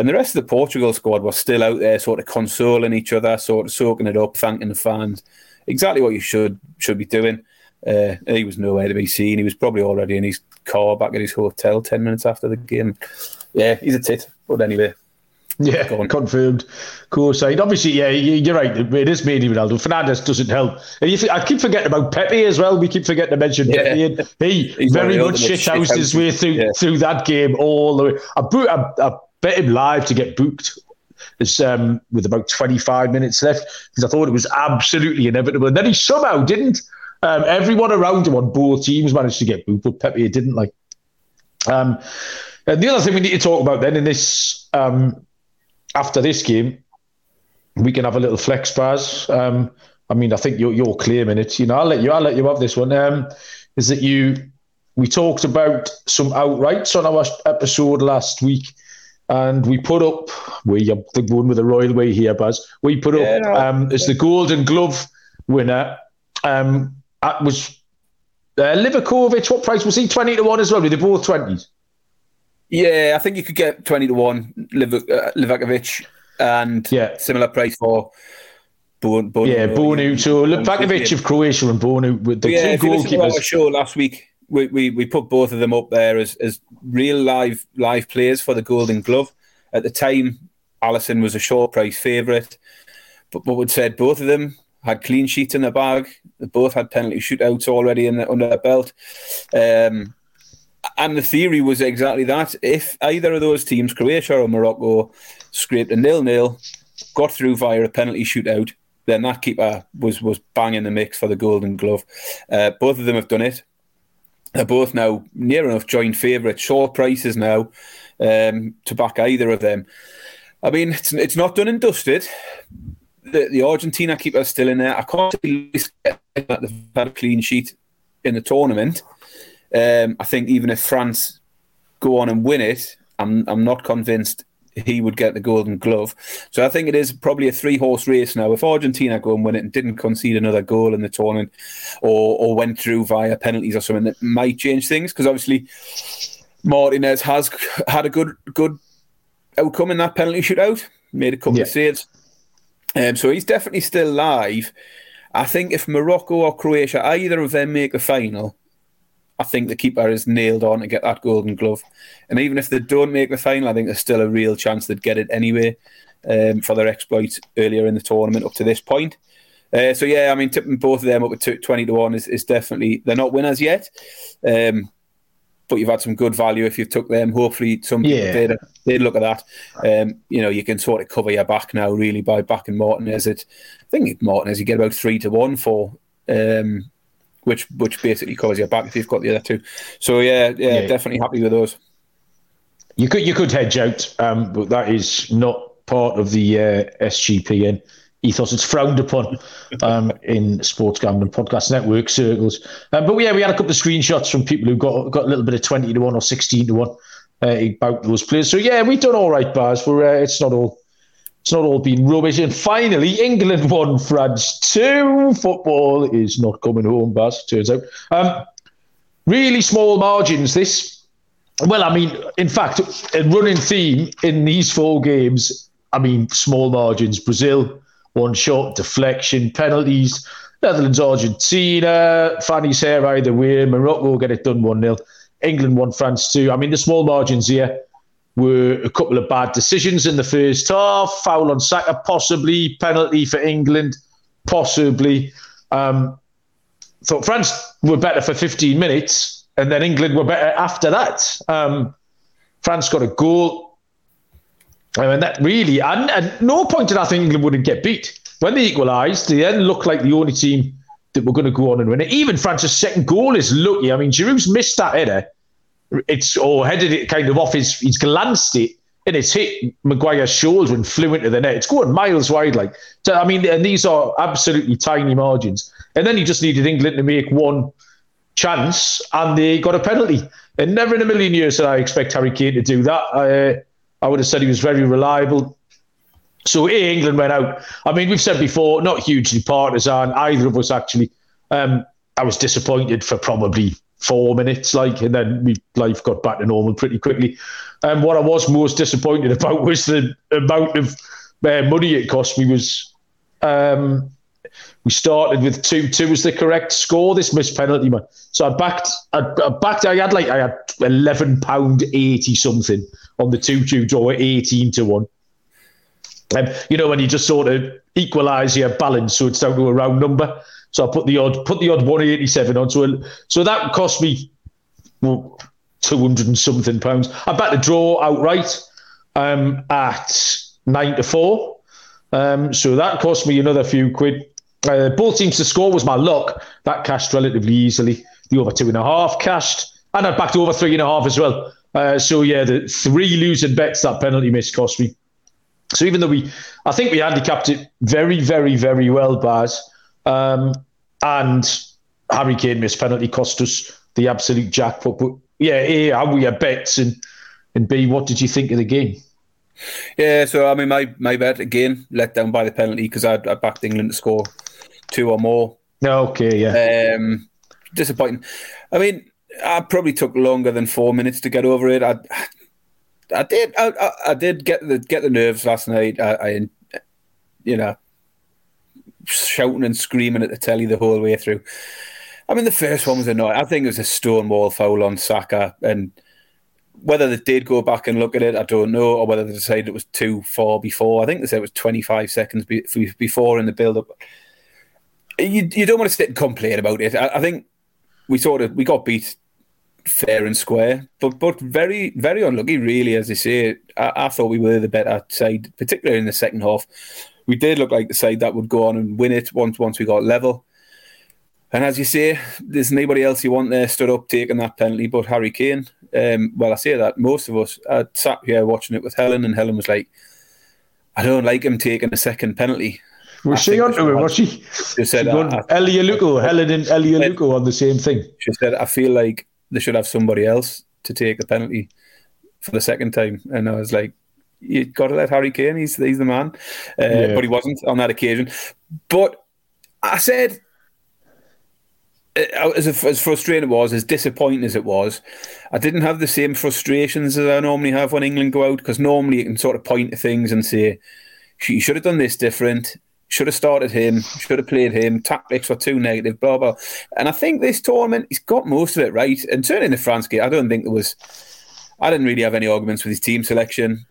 And the rest of the Portugal squad was still out there sort of consoling each other, sort of soaking it up, thanking the fans. Exactly what you should be doing. He was nowhere to be seen. He was probably already in his car back at his hotel 10 minutes after the game. Yeah, he's a tit. But anyway. Yeah, confirmed. Cool side. Obviously, yeah, you're right. It is mainly Ronaldo. Fernandes doesn't help. And I keep forgetting about Pepe as well. We keep forgetting to mention Pepe. And he very much shithoused his way through that game all the way. I bet him live to get booked with about 25 minutes left because I thought it was absolutely inevitable. And then he somehow didn't. Everyone around him on both teams managed to get booked, but Pepe didn't. And the other thing we need to talk about then in this... after this game, we can have a little flex, Baz. I think you're claiming it. I'll let you have this one. We talked about some outrights on our episode last week, and we put up. We're the one with the royal way here, Baz. We put up as the Golden Glove winner. That was Livakovic. What price was he? 20 to 1 as well. Were they both 20s? Yeah, I think you could get 20 to 1 Livakovic, and similar price for Bonu. Yeah, Bonu. So Livakovic of Croatia and Bonu with the two goalkeepers. Our show last week, we put both of them up there as real live players for the Golden Glove. At the time, Alisson was a short price favourite, but we'd said both of them had clean sheets in their bag. They both had penalty shootouts already under their belt. And the theory was exactly that. If either of those teams, Croatia or Morocco, scraped a 0-0, got through via a penalty shootout, then that keeper was bang in the mix for the Golden Glove. Both of them have done it. They're both now near enough joint favourite, short prices now to back either of them. I mean, it's not done and dusted. The Argentina keeper is still in there. I can't see that they've had a clean sheet in the tournament. I think even if France go on and win it, I'm not convinced he would get the Golden Glove. So I think it is probably a 3-horse race now. If Argentina go and win it and didn't concede another goal in the tournament or went through via penalties or something, that might change things because obviously Martinez has had a good outcome in that penalty shootout, made a couple of saves. So he's definitely still live. I think if Morocco or Croatia, either of them make a final, I think the keeper is nailed on to get that golden glove. And even if they don't make the final, I think there's still a real chance they'd get it anyway for their exploits earlier in the tournament up to this point. So, yeah, I mean, tipping both of them up at 20-1 is definitely... They're not winners yet, but you've had some good value if you've took them. Hopefully, some people did look at that. You know, you can sort of cover your back now, really, by backing Martinez. I think Martinez, you get about 3-1 for... Which basically covers your back if you've got the other two. So yeah, definitely happy with those. You could hedge out, but that is not part of the SGPN ethos. It's frowned upon in Sports Gambling Podcast Network circles. But yeah, we had a couple of screenshots from people who got a little bit of 20-1 or 16-1 about those players. So yeah, we've done all right, Baz. It's not all been rubbish. And finally, England 1, France 2. Football is not coming home, Baz, turns out. Really small margins, this. Well, I mean, in fact, a running theme in these four games, I mean, small margins. Brazil, one shot, deflection, penalties. Netherlands, Argentina, Fanny's hair either way. Morocco get it done 1-0. England 1, France 2. I mean, the small margins here were a couple of bad decisions in the first half. Foul on Saka, possibly. Penalty for England, possibly. Thought France were better for 15 minutes, and then England were better after that. France got a goal. And at no point did I think England wouldn't get beat. When they equalised, they then looked like the only team that were going to go on and win it. Even France's second goal is lucky. I mean, Giroud's missed that header. Headed it kind of off. He's glanced it and it's hit Maguire's shoulder and flew into the net. It's going miles wide, like. So, I mean, and these are absolutely tiny margins. And then you just needed England to make one chance, and they got a penalty. And never in a million years did I expect Harry Kane to do that. I would have said he was very reliable. So England went out. I mean, we've said before, not hugely partisan, either of us actually. I was disappointed for probably 4 minutes, and then life got back to normal pretty quickly. And what I was most disappointed about was the amount of money it cost me. We started with 2-2 was the correct score. This missed penalty, man. So I backed. I had £11.80 something on the 2-2 draw, 18-1. You know, when you just sort of equalise your balance, so it's down to a round number. So I put the odd 187 on. So that cost me 200 and something pounds. I backed the draw outright at 9-4. So that cost me another few quid. Both teams to score was my luck. That cashed relatively easily. The over 2.5 cashed. And I backed over 3.5 as well. So yeah, the 3 losing bets that penalty miss cost me. So even though I think we handicapped it very, very, very well, Baz. And Harry Kane missed penalty cost us the absolute jackpot. But yeah, A, how were your bets? And B, what did you think of the game? Yeah, so I mean, my bet, again, let down by the penalty because I backed England to score 2 or more. Okay, yeah. Disappointing. I mean, I probably took longer than 4 minutes to get over it. I did get the nerves last night. I you know, shouting and screaming at the telly the whole way through. I mean, the first one was annoying. I think it was a stonewall foul on Saka, and whether they did go back and look at it, I don't know, or whether they decided it was too far before. I think they said it was 25 seconds before in the build-up. You don't want to sit and complain about it. I think we got beat fair and square, but very, very unlucky, really, as they say. I thought we were the better side, particularly in the second half. We did look like the side that would go on and win it once we got level. And as you say, there's nobody else you want there stood up taking that penalty but Harry Kane. Well, I say that. Most of us, I sat here watching it with Helen, and Helen was like, I don't like him taking a second penalty. Was she onto him? Was she? She said, Helen and Elialuko on the same thing. She said, I feel like they should have somebody else to take the penalty for the second time. And I was like, you've got to let Harry Kane, he's the man. But he wasn't on that occasion. But I said, as frustrating it was, as disappointing as it was, I didn't have the same frustrations as I normally have when England go out, because normally you can sort of point to things and say, you should have done this different, Should have started him, should have played him, tactics were too negative, blah, blah. And I think this tournament, he's got most of it right. And turning to France, I don't think there was... I didn't really have any arguments with his team selection,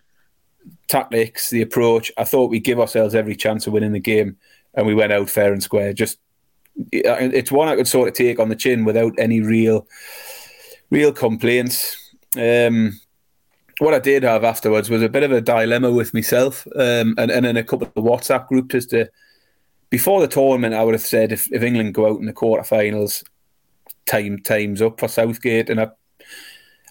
tactics, the approach. I thought we give ourselves every chance of winning the game, and we went out fair and square. Just, it's one I could sort of take on the chin without any real complaints. What I did have afterwards was a bit of a dilemma with myself, and in a couple of WhatsApp groups as to, before the tournament, I would have said if England go out in the quarterfinals, time's up for Southgate. And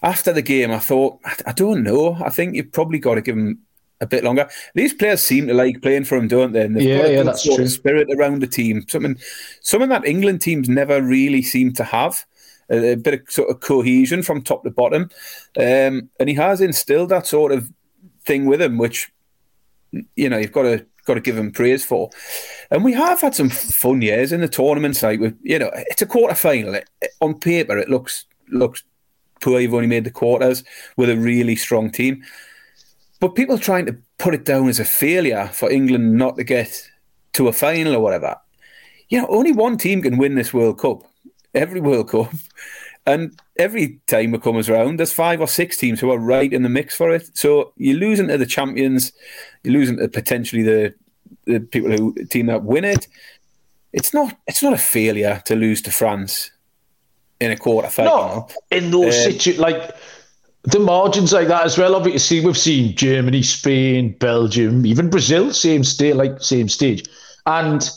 after the game, I thought, I don't know. I think you've probably got to give him a bit longer. These players seem to like playing for him, don't they? And they've got that sort of spirit around the team. Something that England teams never really seem to have. A bit of sort of cohesion from top to bottom. And he has instilled that sort of thing with him, which, you know, you've got to give him praise for. And we have had some fun years in the tournaments. Like, it's a quarter-final. On paper, it looks poor. You've only made the quarters with a really strong team. But people trying to put it down as a failure for England not to get to a final or whatever. You know, only one team can win this World Cup. Every World Cup. And every time it comes around, there's 5 or 6 teams who are right in the mix for it. So you're losing to the champions. You're losing to potentially the people team that win it. It's not a failure to lose to France in a quarterfinal. In those situations, like the margins like that as well. Obviously, we've seen Germany, Spain, Belgium, even Brazil, same stage. And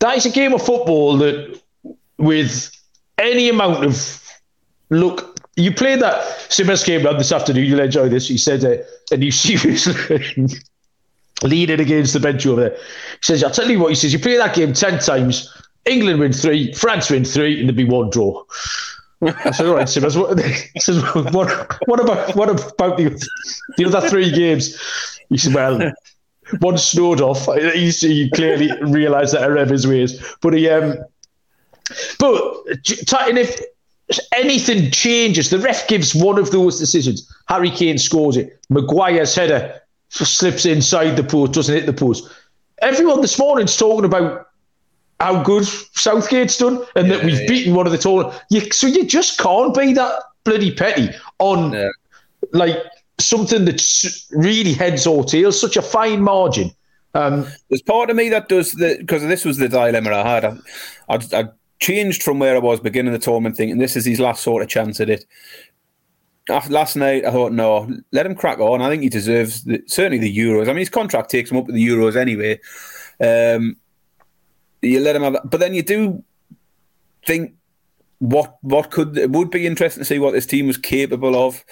that is a game of football that, with any amount of look, you played that Simmers game round this afternoon. You'll enjoy this. He said, and you see who's leaning against the bench over there. He says, I'll tell you what, he says, you play that game 10 times. England win 3, France win 3, and there'd be 1 draw. I said, all right, Simmers, what about the other 3 games? He said, well, one snowed off. He clearly realised that out of his ways. But and if anything changes, the ref gives one of those decisions. Harry Kane scores it. Maguire's header slips inside the post, doesn't hit the post. Everyone this morning's talking about how good Southgate's done and that we've beaten one of the tournaments. So you just can't be that bloody petty on something that's really heads or tails, such a fine margin. There's part of me that does that, because this was the dilemma I had. I changed from where I was beginning the tournament thinking this is his last sort of chance at it. Last night, I thought, no, let him crack on. I think he deserves certainly the Euros. I mean, his contract takes him up with the Euros anyway. You let him have that. But then you do think it would be interesting to see what this team was capable of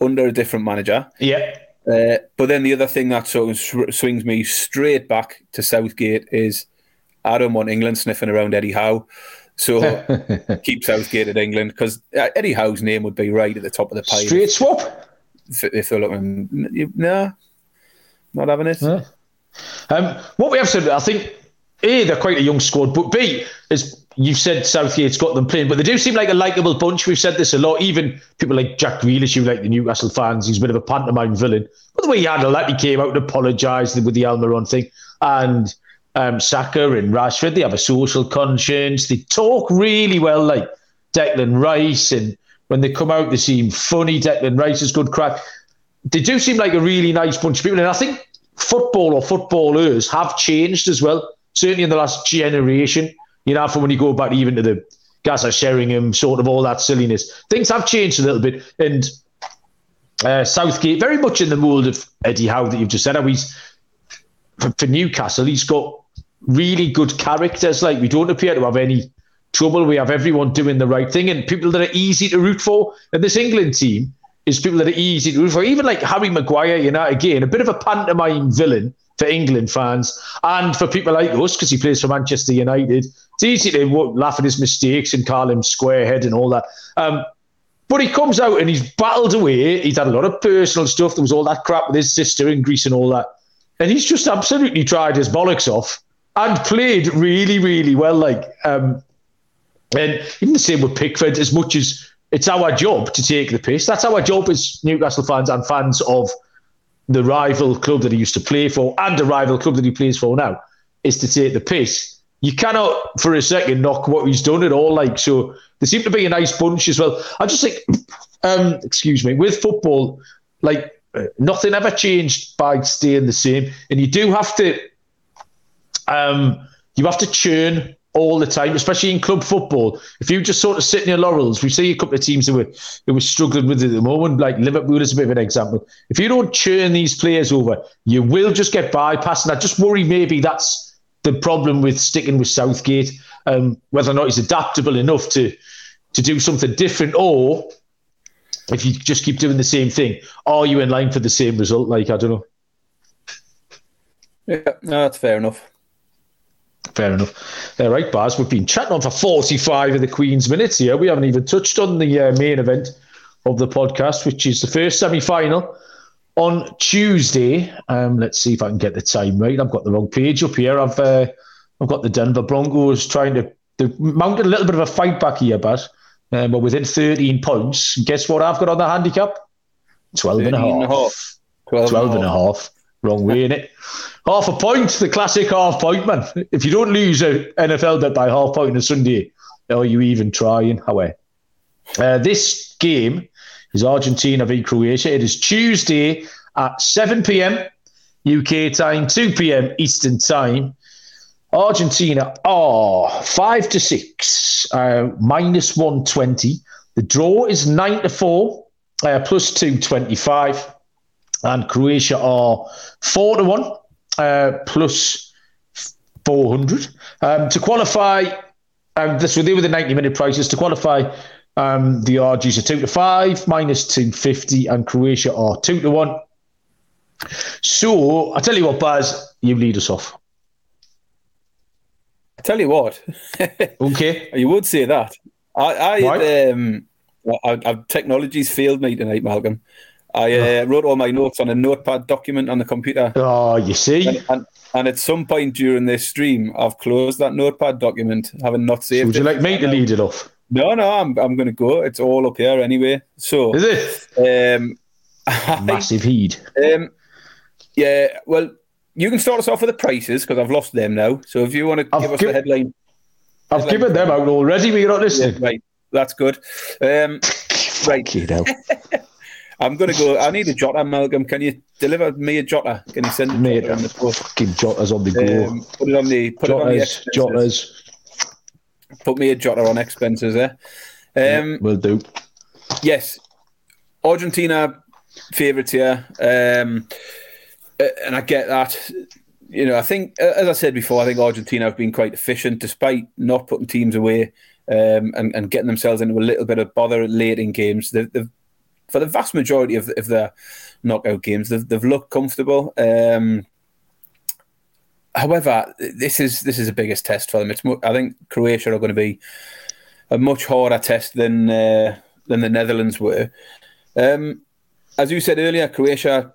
under a different manager. Yeah. But then the other thing that sort of swings me straight back to Southgate is I don't want England sniffing around Eddie Howe. So keep Southgate at England, because Eddie Howe's name would be right at the top of the pile. Straight swap? If they're looking, no, not having it. No. What we have said, I think, A, they're quite a young squad, but B, as you've said, Southgate's got them playing, but they do seem like a likeable bunch. We've said this a lot. Even people like Jack Grealish, who like the Newcastle fans, he's a bit of a pantomime villain. But the way he handled that, he came out and apologised with the Almiron thing. And Saka and Rashford, they have a social conscience. They talk really well, like Declan Rice, and when they come out, they seem funny. Declan Rice is good crack. They do seem like a really nice bunch of people, and I think football or footballers have changed as well, certainly in the last generation. You know, from when you go back even to the Gaza, Sheringham, sort of all that silliness. Things have changed a little bit, and Southgate, very much in the mould of Eddie Howe that you've just said. For Newcastle, he's got really good characters. Like, we don't appear to have any trouble. We have everyone doing the right thing and people that are easy to root for. And this England team is people that are easy to root for. Even like Harry Maguire, you know, again, a bit of a pantomime villain for England fans and for people like us, because he plays for Manchester United. It's easy to laugh at his mistakes and call him squarehead and all that. But he comes out and he's battled away. He's had a lot of personal stuff. There was all that crap with his sister in Greece and all that. And he's just absolutely tried his bollocks off and played really, really well. Like, and even the same with Pickford, as much as it's our job to take the piss, that's our job as Newcastle fans and fans of the rival club that he used to play for and the rival club that he plays for now, is to take the piss. You cannot for a second knock what he's done at all. Like, so they seem to be a nice bunch as well. I just think, with football, like nothing ever changed by staying the same, and you do have to, churn all the time, especially in club football. If you just sort of sit in your laurels, we see a couple of teams that were struggling with it at the moment, like Liverpool is a bit of an example. If you don't churn these players over, you will just get bypassed. And I just worry maybe that's the problem with sticking with Southgate, whether or not he's adaptable enough to do something different, or if you just keep doing the same thing, are you in line for the same result? Like, I don't know. Yeah, no, that's fair enough. Fair enough. All right, Baz, we've been chatting on for 45 of the Queen's minutes here. We haven't even touched on the main event of the podcast, which is the first semi-final on Tuesday. Let's see if I can get the time right. I've got the wrong page up here. I've got the Denver Broncos trying to... They've mounted a little bit of a fight back here, Baz. But within 13 points, guess what I've got on the handicap? 12 and a half. 12 and a half. Wrong way, innit? Half a point, the classic half point, man. If you don't lose an NFL bet by half point on a Sunday, are you even trying? However, this game is Argentina v Croatia. It is Tuesday at 7 p.m. UK time, 2 p.m. Eastern time. Argentina are 5-6, minus 120. The draw is 9-4, plus 225. And Croatia are 4-1, plus 400. To qualify, they were the 90-minute prices. To qualify, the RGs are 2-5, minus 250, and Croatia are 2-1. So, I tell you what, Baz, you lead us off. I tell you what. Okay. You would say that. Technology's failed me tonight, Malcolm. I wrote all my notes on a notepad document on the computer. Oh, you see? And at some point during this stream, I've closed that notepad document, having not saved it. So would you like me to lead it off? No, I'm going to go. It's all up here anyway. So is it? Massive heed. Yeah, well, you can start us off with the prices because I've lost them now. So if you want to give us the headline. I've given them out already, but you're not listening. Yeah, right, that's good. Right. You know. I'm going to go. I need a jotter, Malcolm. Can you deliver me a jotter? Can you send it me on the post? Fucking jotters on the go. Put me a jotter on expenses there. Will do. Yes. Argentina favourites here. And I get that. You know, I think, as I said before, I think Argentina have been quite efficient despite not putting teams away and getting themselves into a little bit of bother late in games. They've for the vast majority of their knockout games, they've looked comfortable. However, this is the biggest test for them. I think Croatia are going to be a much harder test than the Netherlands were. As you said earlier, Croatia,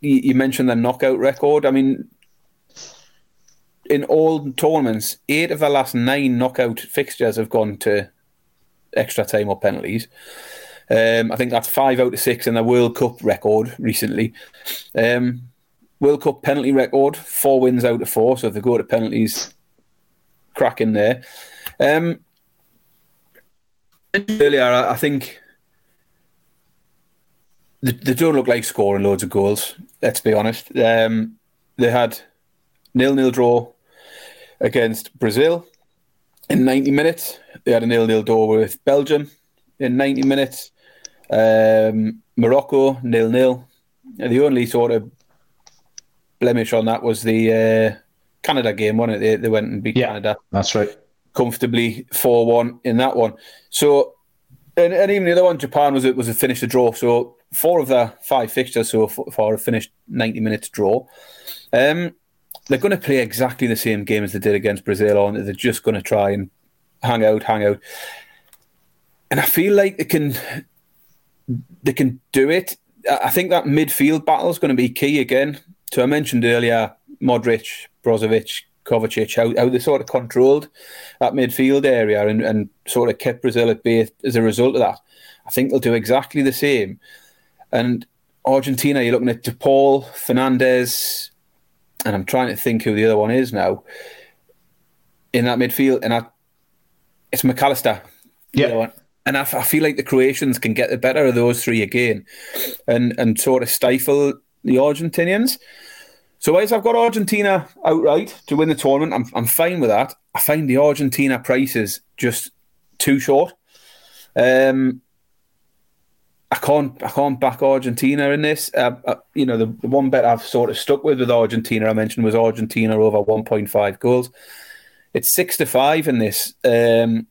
you mentioned their knockout record. I mean, in all tournaments, 8 of the last 9 knockout fixtures have gone to extra time or penalties. I think that's 5 out of 6 in the World Cup record recently. World Cup penalty record, 4 wins out of 4. So if they go to penalties, crack in there. Earlier, I think they don't look like scoring loads of goals, let's be honest. They had 0-0 draw against Brazil in 90 minutes. They had a 0-0 draw with Belgium in 90 minutes. Morocco 0-0. The only sort of blemish on that was the Canada game, wasn't it? They went and beat Canada. That's right, comfortably 4-1 in that one. So, and even the other one, Japan was a finished draw. So 4 of the 5 fixtures so far have finished 90 minutes draw. They're going to play exactly the same game as they did against Brazil, aren't they? They're just going to try and hang out. And I feel like they can do it. I think that midfield battle is going to be key again. So I mentioned earlier, Modric, Brozovic, Kovacic, how they sort of controlled that midfield area and sort of kept Brazil at bay as a result of that. I think they'll do exactly the same. And Argentina, you're looking at De Paul, Fernandes, and I'm trying to think who the other one is now in that midfield, and it's McAllister. Yeah. And I feel like the Croatians can get the better of those three again and sort of stifle the Argentinians. So as I've got Argentina outright to win the tournament, I'm fine with that. I find the Argentina prices just too short. I can't back Argentina in this. The one bet I've sort of stuck with Argentina, I mentioned, was Argentina over 1.5 goals. It's 6-5 in this, and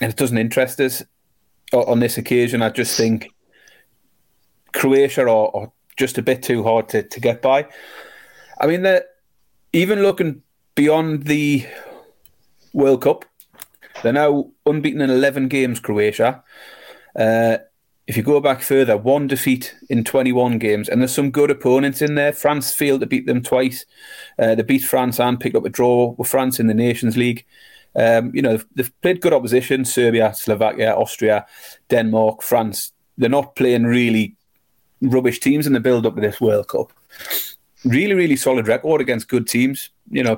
it doesn't interest us on this occasion. I just think Croatia are just a bit too hard to get by. I mean, even looking beyond the World Cup, they're now unbeaten in 11 games, Croatia. If you go back further, one defeat in 21 games, and there's some good opponents in there. France failed to beat them twice. They beat France and picked up a draw with France in the Nations League. They've played good opposition, Serbia, Slovakia, Austria, Denmark, France. They're not playing really rubbish teams in the build-up to this World Cup. Really, really solid record against good teams.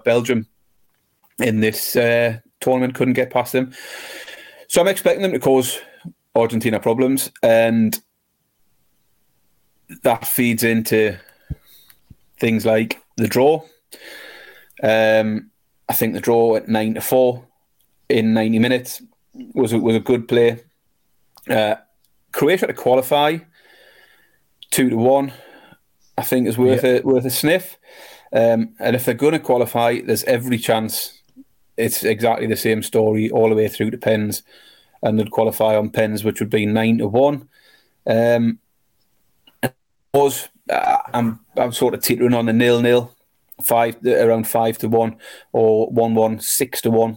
Belgium in this tournament couldn't get past them. So I'm expecting them to cause Argentina problems, and that feeds into things like the draw. I think the draw at 9-4 in 90 minutes was a good play. Croatia to qualify 2-1, I think, is worth a sniff. And if they're going to qualify, there's every chance it's exactly the same story all the way through to pens, and they'd qualify on pens, which would be 9-1. I'm sort of teetering on the 0-0. Around 5-1 or 1-1,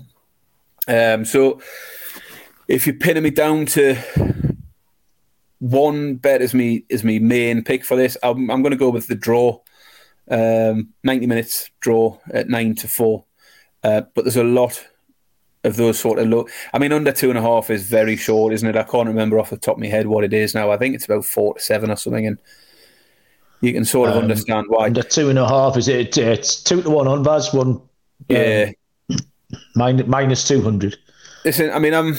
6-1. So if you're pinning me down to one bet is my main pick for this, I'm going to go with the draw. 90 minutes draw at 9-4. But there's a lot of those sort of low. I mean, under 2.5 is very short, isn't it? I can't remember off the top of my head what it is now. I think it's about 4-7 or something. And you can sort of understand why. Under 2.5, is it? It's 2-1 on Vaz, one. Yeah. Minus 200. Listen, I mean, I'm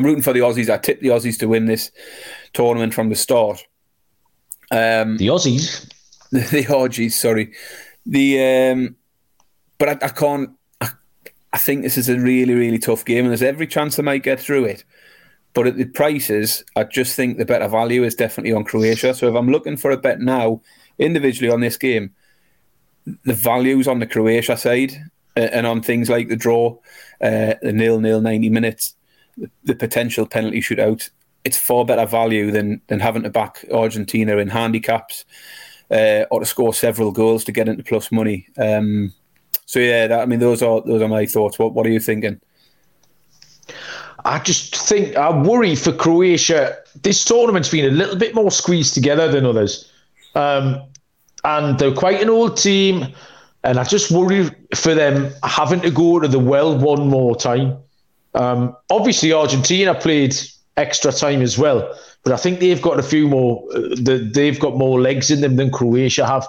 rooting for the Aussies. I tipped the Aussies to win this tournament from the start. The Aussies? The Aussies, sorry. But I can't. I think this is a really, really tough game, and there's every chance I might get through it. But at the prices, I just think the better value is definitely on Croatia. So if I'm looking for a bet now, individually on this game, the value's on the Croatia side and on things like the draw, the 0-0 90 minutes, the potential penalty shootout. It's far better value than having to back Argentina in handicaps or to score several goals to get into plus money. Those are my thoughts. What are you thinking? I just think I worry for Croatia. This tournament's been a little bit more squeezed together than others. And they're quite an old team. And I just worry for them having to go to the well one more time. Obviously, Argentina played extra time as well. But I think they've got a few more. They've got more legs in them than Croatia have.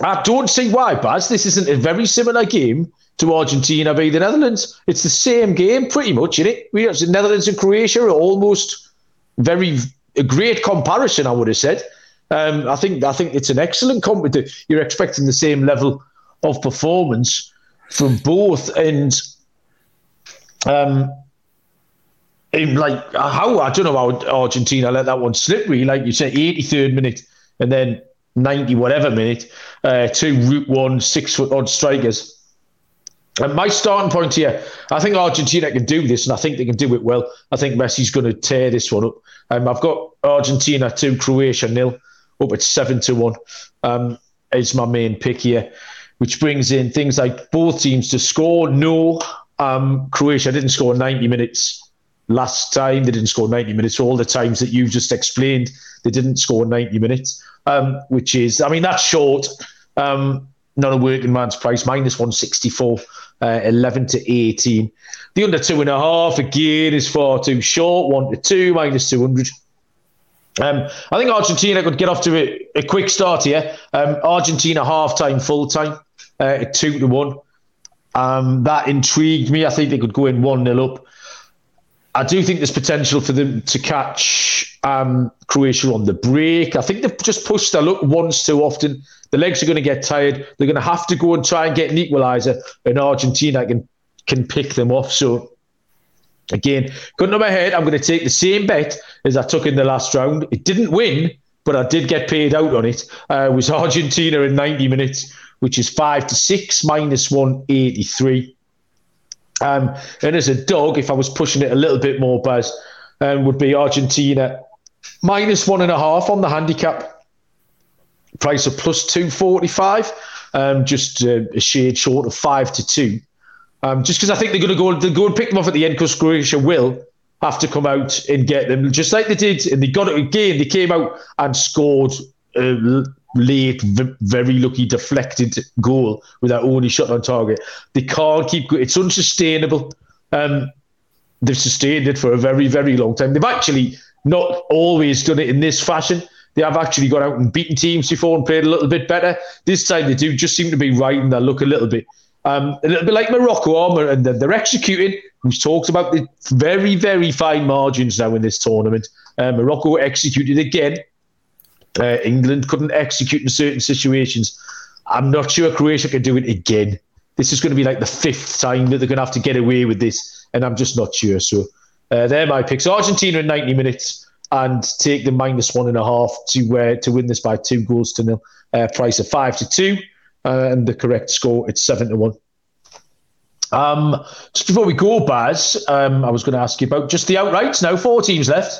I don't see why, Baz. This isn't a very similar game to Argentina v. the Netherlands. It's the same game, pretty much, isn't it? The Netherlands and Croatia are almost a great comparison, I would have said. I think it's an excellent competition. You're expecting the same level of performance from both, and I don't know how Argentina let that one slip. Really, like you said, 83rd minute, and then 90 whatever minute, two route 1 6 foot odd strikers. And my starting point here, I think Argentina can do this, and I think they can do it well. I think Messi's going to tear this one up. I've got Argentina 2, Croatia 0, up at 7-1. Is my main pick here, which brings in things like both teams to score. No, Croatia didn't score 90 minutes last time. They didn't score 90 minutes. All the times that you just explained, they didn't score 90 minutes, which is, I mean, that's short. Not a working man's price, minus 164, 11-18. The under 2.5 again is far too short, 1-2, minus 200. I think Argentina could get off to a quick start here. Argentina half-time, full-time, 2-1. That intrigued me. I think they could go in 1-0 up. I do think there's potential for them to catch Croatia on the break. I think they've just pushed their luck once too often. The legs are going to get tired. They're going to have to go and try and get an equaliser, and Argentina can pick them off. So, again, gun to my head, I'm going to take the same bet as I took in the last round. It didn't win, but I did get paid out on it. It was Argentina in 90 minutes, which is 5-6, minus 183. And as a dog, if I was pushing it a little bit more, Baz, would be Argentina minus 1.5 on the handicap, price of plus 245, just a shade short of 5-2. Just because I think they're going to go and pick them off at the end, because Croatia will have to come out and get them, just like they did, and they got it again. They came out and scored late, very lucky deflected goal with their only shot on target. They can't keep going. It's unsustainable. They've sustained it for a very, very long time. They've actually not always done it in this fashion. They have actually gone out and beaten teams before and played a little bit better. This time they do just seem to be riding their luck a little bit. A little bit like Morocco, and they're executing. We've talked about the very, very fine margins now in this tournament. Morocco executed again. England couldn't execute in certain situations. I'm not sure Croatia can do it again. This is going to be like the fifth time that they're going to have to get away with this, and I'm just not sure. So they're my picks. Argentina in 90 minutes and take the minus 1.5 to win this by 2-0. Price of 5-2, and the correct score, it's 7-1. Just before we go, Baz, I was going to ask you about just the outrights now. 4 teams left.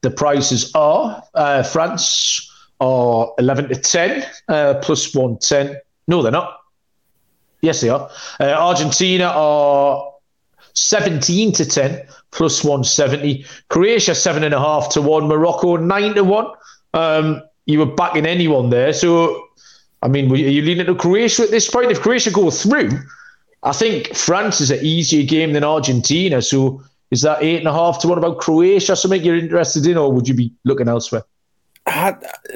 The prices are France are 11-10, plus 110. No, they're not. Yes, they are. Argentina are 17-10, plus 170. Croatia 7.5-1. Morocco 9-1. You were backing anyone there, so I mean, are you leaning to Croatia at this point? If Croatia go through, I think France is an easier game than Argentina, so. Is that 8.5-1 about Croatia something you're interested in, or would you be looking elsewhere?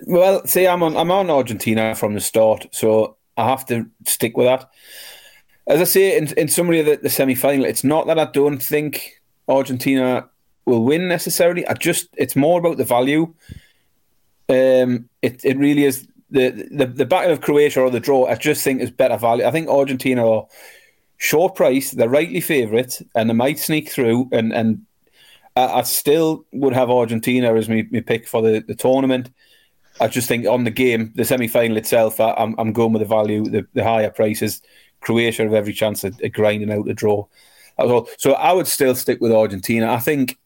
Well, see, I'm on Argentina from the start, so I have to stick with that. As I say, in summary of the semi-final, it's not that I don't think Argentina will win necessarily. It's more about the value. It really is the battle of Croatia or the draw. I just think is better value. I think Argentina are short price, they're rightly favourite, and they might sneak through. And I still would have Argentina as my pick for the tournament. I just think on the game, the semi-final itself, I'm going with the value, the higher prices. Croatia have every chance of grinding out the draw. So I would still stick with Argentina. I think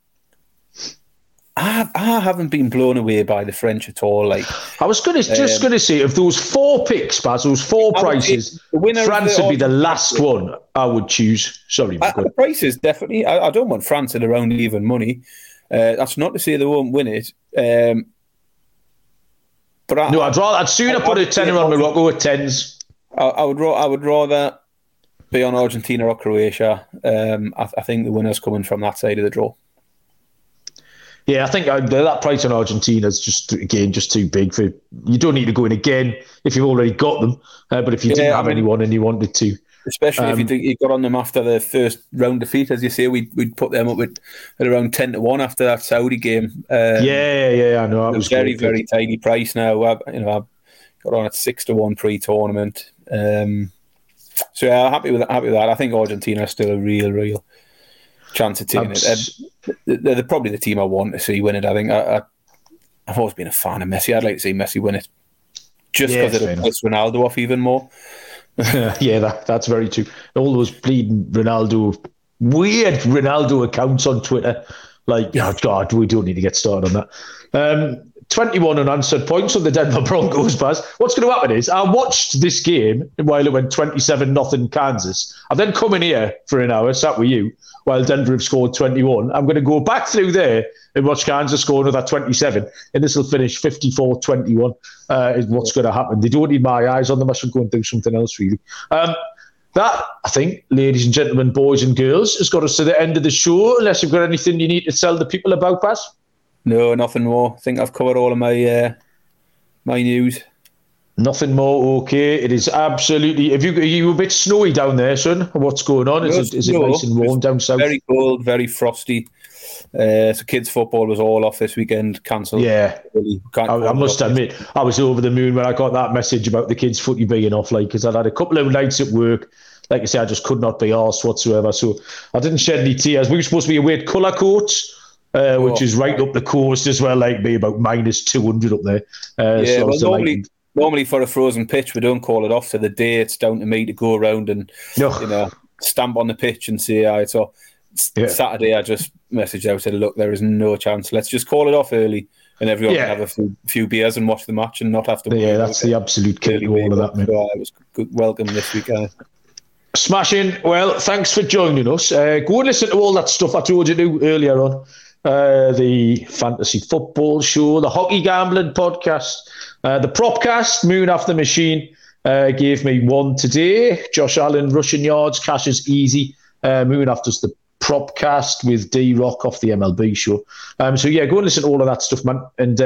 I haven't been blown away by the French at all. Like I was going to say, of those 4 picks, Baz, those 4 prices, France would be the last one I would choose. Sorry, the prices definitely. I don't want France at around even money. That's not to say they won't win it. But I'd sooner put a tenner on Morocco at tens. I would rather be on Argentina or Croatia. I think the winner's coming from that side of the draw. Yeah, I think that price on Argentina is just too big for. You don't need to go in again if you've already got them. But if you didn't have anyone and you wanted to, especially if you got on them after the first round defeat, as you say, we'd put them up at around 10-1 after that Saudi game. Yeah, I know. I was very, very tiny price now. I got on at 6-1 pre-tournament. So yeah, happy with that. I think Argentina is still a real chance of taking it. They're probably the team I want to see win it. I think I've always been a fan of Messi. I'd like to see Messi win it just because it'll piss Ronaldo off even more. Yeah, that's very true. All those bleeding weird Ronaldo accounts on Twitter. Like, oh God, we don't need to get started on that. 21 unanswered points on the Denver Broncos, Baz. What's going to happen is I watched this game while it went 27-0 Kansas. I've then come in here for an hour, sat with you, while Denver have scored 21. I'm going to go back through there and watch Kansas score another 27, and this will finish 54-21 is what's going to happen. They don't need my eyes on them. I should go and do something else, really. That, I think, ladies and gentlemen, boys and girls, has got us to the end of the show, unless you've got anything you need to tell the people about, Baz. No, nothing more. I think I've covered all of my my news. Nothing more, okay. It is absolutely... Are you a bit snowy down there, son? What's going on? Is it nice and warm down south? Very cold, very frosty. So kids' football was all off this weekend, cancelled. Yeah. I must admit, I was over the moon when I got that message about the kids' footy being off, because I'd had a couple of nights at work. Like I say, I just could not be arsed whatsoever. So I didn't shed any tears. We were supposed to be away at colour coats. Which is right up the coast as well, like me, about minus 200 up there. Normally for a frozen pitch, we don't call it off to the day. It's down to me to go around and stamp on the pitch and say, all right. So Saturday, I just messaged out, said, look, there is no chance. Let's just call it off early and everyone can have a few beers and watch the match and not have to... Yeah, that's the absolute key to all of that, mate. So it was good welcome this weekend. Smashing. Well, thanks for joining us. Go and listen to all that stuff I told you to do earlier on. The fantasy football show, the hockey gambling podcast, the propcast, Munaf the Machine gave me one today. Josh Allen, rushing yards, cash is easy. Munaf does the propcast with D-Rock off the MLB show. Go and listen to all of that stuff, man, and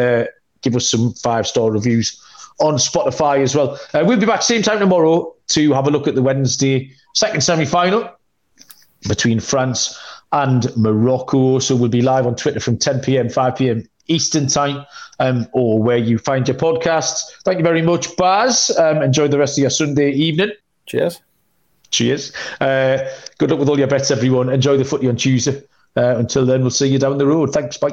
give us some 5-star reviews on Spotify as well. We'll be back same time tomorrow to have a look at the Wednesday second semi-final between France and Morocco. So we'll be live on Twitter from 10 p.m, 5 p.m. Eastern time, or where you find your podcasts. Thank you very much, Baz. Enjoy the rest of your Sunday evening. Cheers. Good luck with all your bets, everyone. Enjoy the footy on Tuesday. Until then, we'll see you down the road. Thanks, bye.